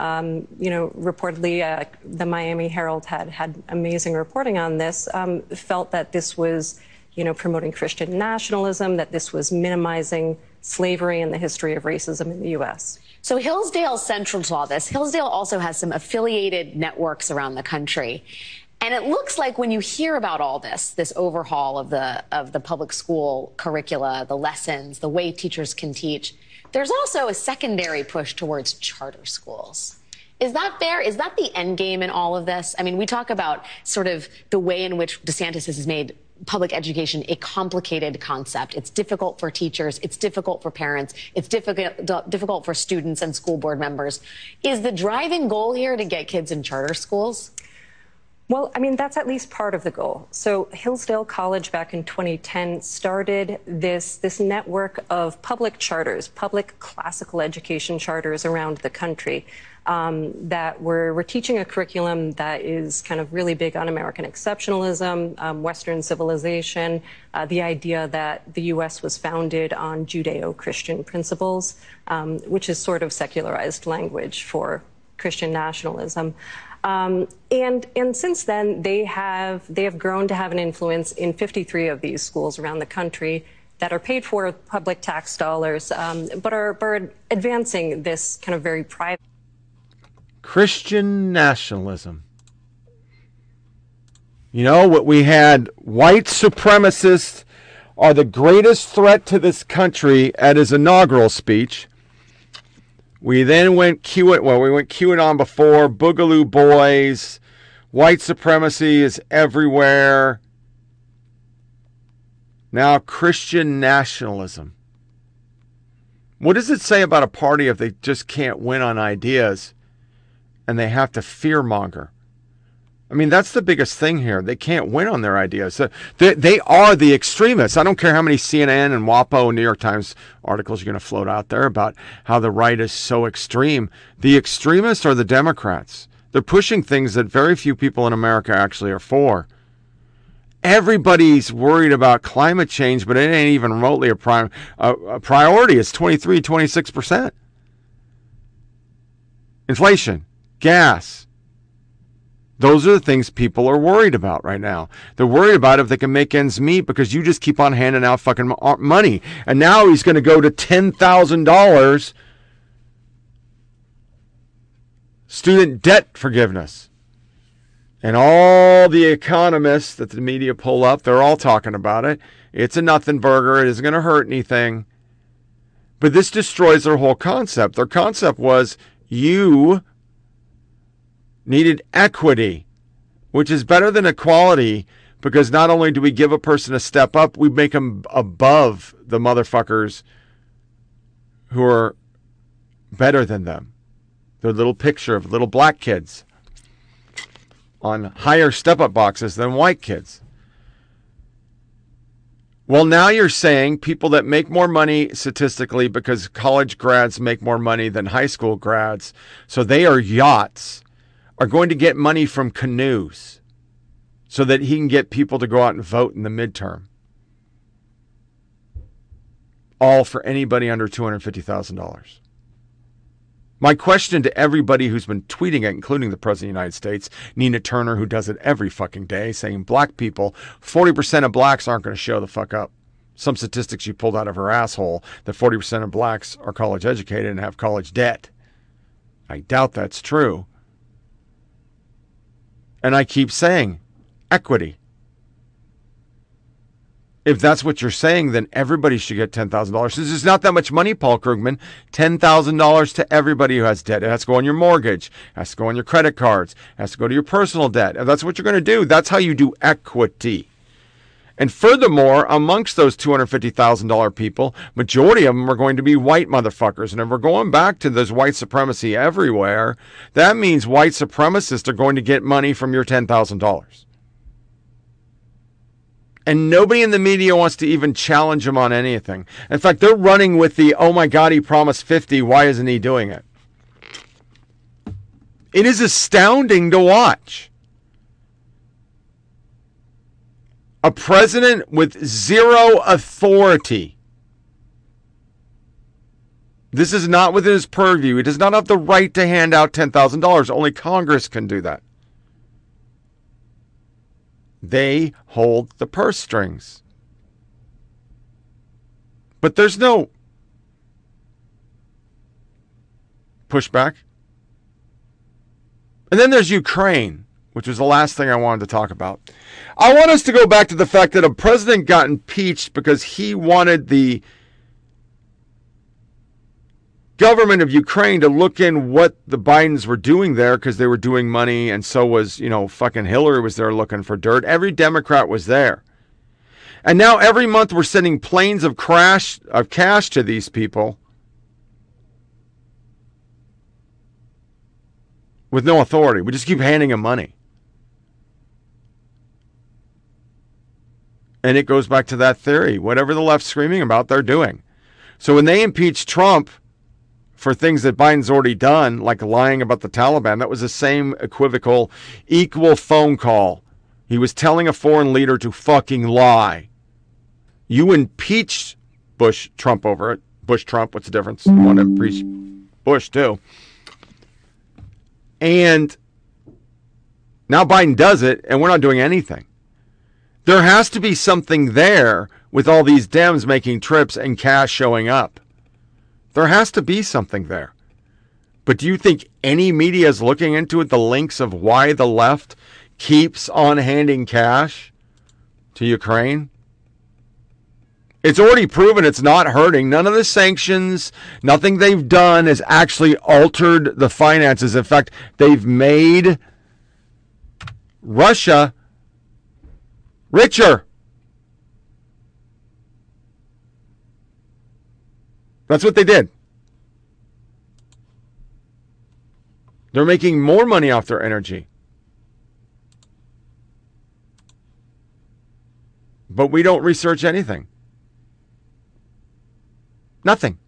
reportedly, the Miami Herald had amazing reporting on this, felt that this was, promoting Christian nationalism, that this was minimizing slavery and the history of racism in the U.S. So Hillsdale's central to all this. Hillsdale also has some affiliated networks around the country. And it looks like when you hear about all this, this overhaul of the public school curricula, the lessons, the way teachers can teach, there's also a secondary push towards charter schools. Is that fair? Is that the end game in all of this? I mean, we talk about sort of the way in which DeSantis has made public education a complicated concept. It's difficult for teachers. It's difficult for parents. It's difficult for students and school board members. Is the driving goal here to get kids in charter schools? Well, I mean, that's at least part of the goal. So Hillsdale College back in 2010 started this network of public charters, public classical education charters around the country that we're teaching a curriculum that is kind of really big on American exceptionalism, Western civilization, the idea that the U.S. was founded on Judeo-Christian principles, which is sort of secularized language for Christian nationalism. And since then, they have grown to have an influence in 53 of these schools around the country that are paid for with public tax dollars, but are advancing this kind of very private Christian nationalism. You know what we had? White supremacists are the greatest threat to this country at his inaugural speech. We then went QAnon before, Boogaloo Boys, white supremacy is everywhere. Now Christian nationalism. What does it say about a party if they just can't win on ideas and they have to fearmonger? I mean, that's the biggest thing here. They can't win on their ideas. They are the extremists. I don't care how many CNN and WAPO and New York Times articles you're going to float out there about how the right is so extreme. The extremists are the Democrats. They're pushing things that very few people in America actually are for. Everybody's worried about climate change, but it ain't even remotely a priority. It's 23, 26%. Inflation, gas. Those are the things people are worried about right now. They're worried about if they can make ends meet because you just keep on handing out fucking money. And now he's going to go to $10,000 student debt forgiveness. And all the economists that the media pull up, they're all talking about it. It's a nothing burger. It isn't going to hurt anything. But this destroys their whole concept. Their concept was you needed equity, which is better than equality because not only do we give a person a step up, we make them above the motherfuckers who are better than them. Their little picture of little black kids on higher step-up boxes than white kids. Well, now you're saying people that make more money statistically because college grads make more money than high school grads, so they are yachts, are going to get money from canoes so that he can get people to go out and vote in the midterm. All for anybody under $250,000. My question to everybody who's been tweeting it, including the President of the United States, Nina Turner, who does it every fucking day, saying black people, 40% of blacks aren't going to show the fuck up. Some statistics you pulled out of her asshole that 40% of blacks are college educated and have college debt. I doubt that's true. And I keep saying, equity. If that's what you're saying, then everybody should get $10,000. This is not that much money, Paul Krugman. $10,000 to everybody who has debt. It has to go on your mortgage. It has to go on your credit cards. It has to go to your personal debt. If that's what you're going to do, that's how you do equity. And furthermore, amongst those $250,000 people, majority of them are going to be white motherfuckers. And if we're going back to this white supremacy everywhere, that means white supremacists are going to get money from your $10,000. And nobody in the media wants to even challenge them on anything. In fact, they're running with the, oh my God, he promised 50. Why isn't he doing it? It is astounding to watch. A president with zero authority. This is not within his purview. He does not have the right to hand out $10,000. Only Congress can do that. They hold the purse strings. But there's no pushback. And then there's Ukraine, which was the last thing I wanted to talk about. I want us to go back to the fact that a president got impeached because he wanted the government of Ukraine to look in what the Bidens were doing there because they were doing money, and so was, you know, fucking Hillary was there looking for dirt. Every Democrat was there. And now every month we're sending planes of cash to these people with no authority. We just keep handing them money. And it goes back to that theory. Whatever the left's screaming about, they're doing. So when they impeach Trump for things that Biden's already done, like lying about the Taliban, that was the same equivocal, equal phone call. He was telling a foreign leader to fucking lie. You impeached Bush Trump over it. Bush Trump, what's the difference? You want to impeach Bush too. And now Biden does it, and we're not doing anything. There has to be something there with all these Dems making trips and cash showing up. There has to be something there. But do you think any media is looking into it, the links of why the left keeps on handing cash to Ukraine? It's already proven it's not hurting. None of the sanctions, nothing they've done has actually altered the finances. In fact, they've made Russia richer. That's what they did. They're making more money off their energy. But we don't research anything. Nothing.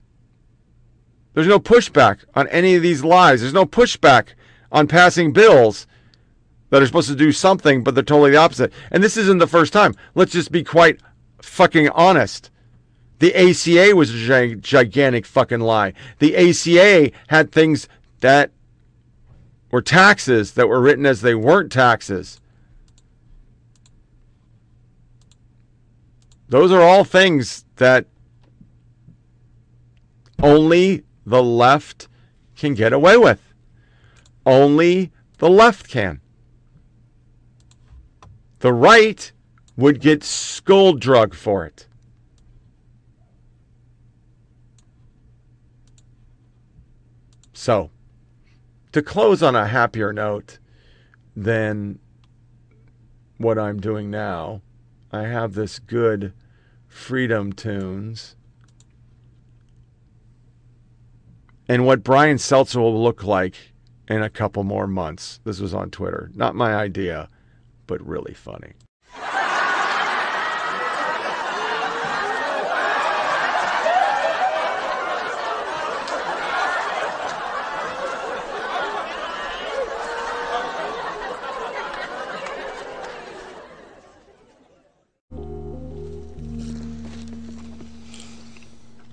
There's no pushback on any of these lies. There's no pushback on passing bills that are supposed to do something, but they're totally the opposite. And this isn't the first time. Let's just be quite fucking honest. The ACA was a gigantic fucking lie. The ACA had things that were taxes that were written as they weren't taxes. Those are all things that only the left can get away with. Only the left can. The right would get skull drug for it. So, to close on a happier note than what I'm doing now, I have this good Freedom Tunes. And what Brian Stelter will look like in a couple more months. This was on Twitter. Not my idea, but really funny.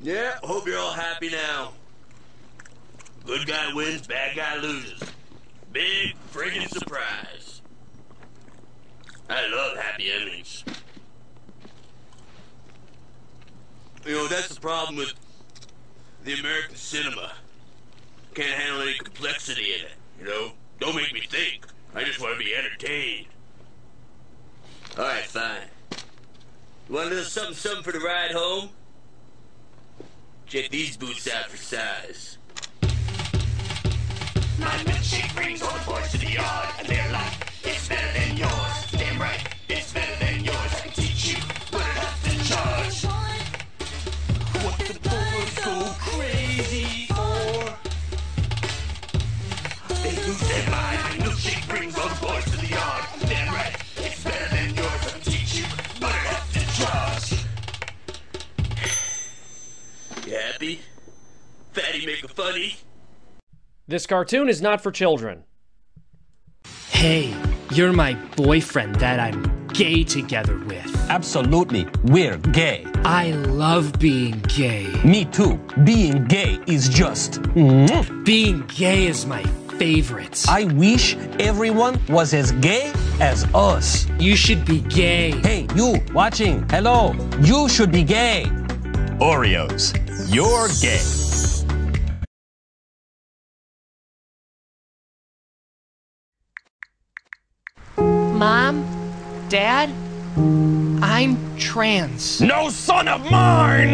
Yeah, hope you're all happy now. Good guy wins, bad guy loses. Big friggin' surprise. I love happy endings. You know, that's the problem with the American cinema. Can't handle any complexity in it, you know? Don't make me think. I just want to be entertained. Alright, fine. You want a little something-something for the ride home? Check these boots out for size. My milkshake brings all the boys to the yard, and they're like, it's better than yours. Damn right, it's better than yours. I can teach you what I have to charge. What the boys go crazy for. They lose their mind. My milkshake brings all the boys to the yard. Damn right, it's better than yours. I can teach you what I have to charge. You happy? Fatty make a funny? This cartoon is not for children. Hey, you're my boyfriend that I'm gay together with. Absolutely, we're gay. I love being gay. Me too. Being gay is just... Being gay is my favorite. I wish everyone was as gay as us. You should be gay. Hey, you watching, hello. You should be gay. Oreos, you're gay. Mom, Dad, I'm trans. No son of mine!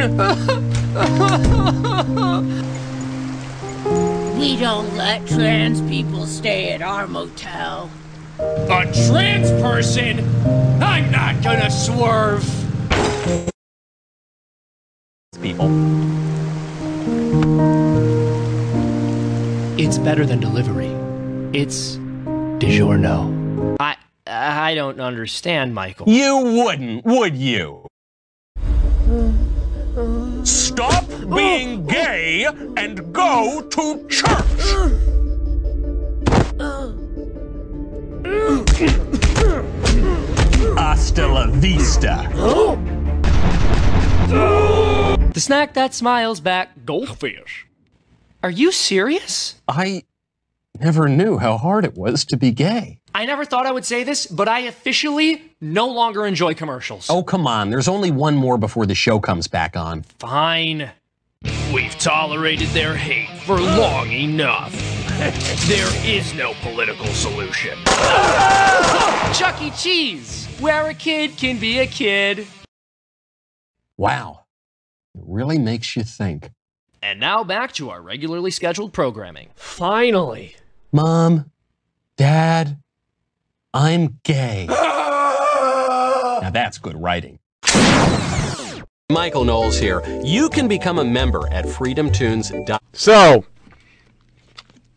We don't let trans people stay at our motel. A trans person? I'm not gonna swerve! People. It's better than delivery. It's DiGiorno. I don't understand, Michael. You wouldn't, would you? Stop being gay and go to church! Hasta la vista. The snack that smiles back, goldfish. Are you serious? I never knew how hard it was to be gay. I never thought I would say this, but I officially no longer enjoy commercials. Oh, come on. There's only one more before the show comes back on. Fine. We've tolerated their hate for long enough. There is no political solution. Chuck E. Cheese, where a kid can be a kid. Wow. It really makes you think. And now back to our regularly scheduled programming. Finally. Mom, Dad, I'm gay. Now that's good writing. Michael Knowles here. You can become a member at freedomtunes.com. So,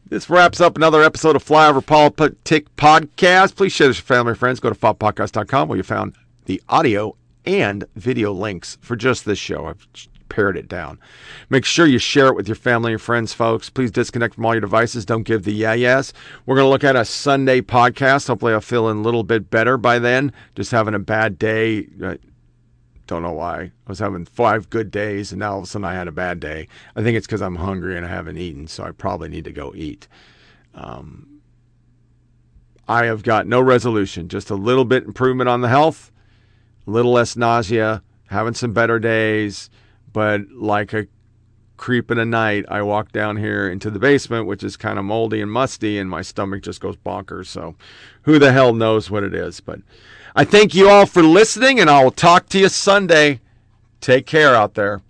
this wraps up another episode of Flyover Politic Podcast. Please share this with your family and friends. Go to FOBpodcast.com where you found the audio and video links for just this show. I've pared it down. Make sure you share it with your family and friends, folks. Please disconnect from all your devices. Don't give the yes. We're going to look at a Sunday podcast. Hopefully I'll feel a little bit better by then. Just having a bad day. I don't know why. I was having 5 good days and now all of a sudden I had a bad day. I think it's because I'm hungry and I haven't eaten, so I probably need to go eat. I have got no resolution. Just a little bit improvement on the health. A little less nausea. Having some better days. But like a creep in a night, I walk down here into the basement, which is kind of moldy and musty, and my stomach just goes bonkers. So who the hell knows what it is? But I thank you all for listening, and I'll talk to you Sunday. Take care out there.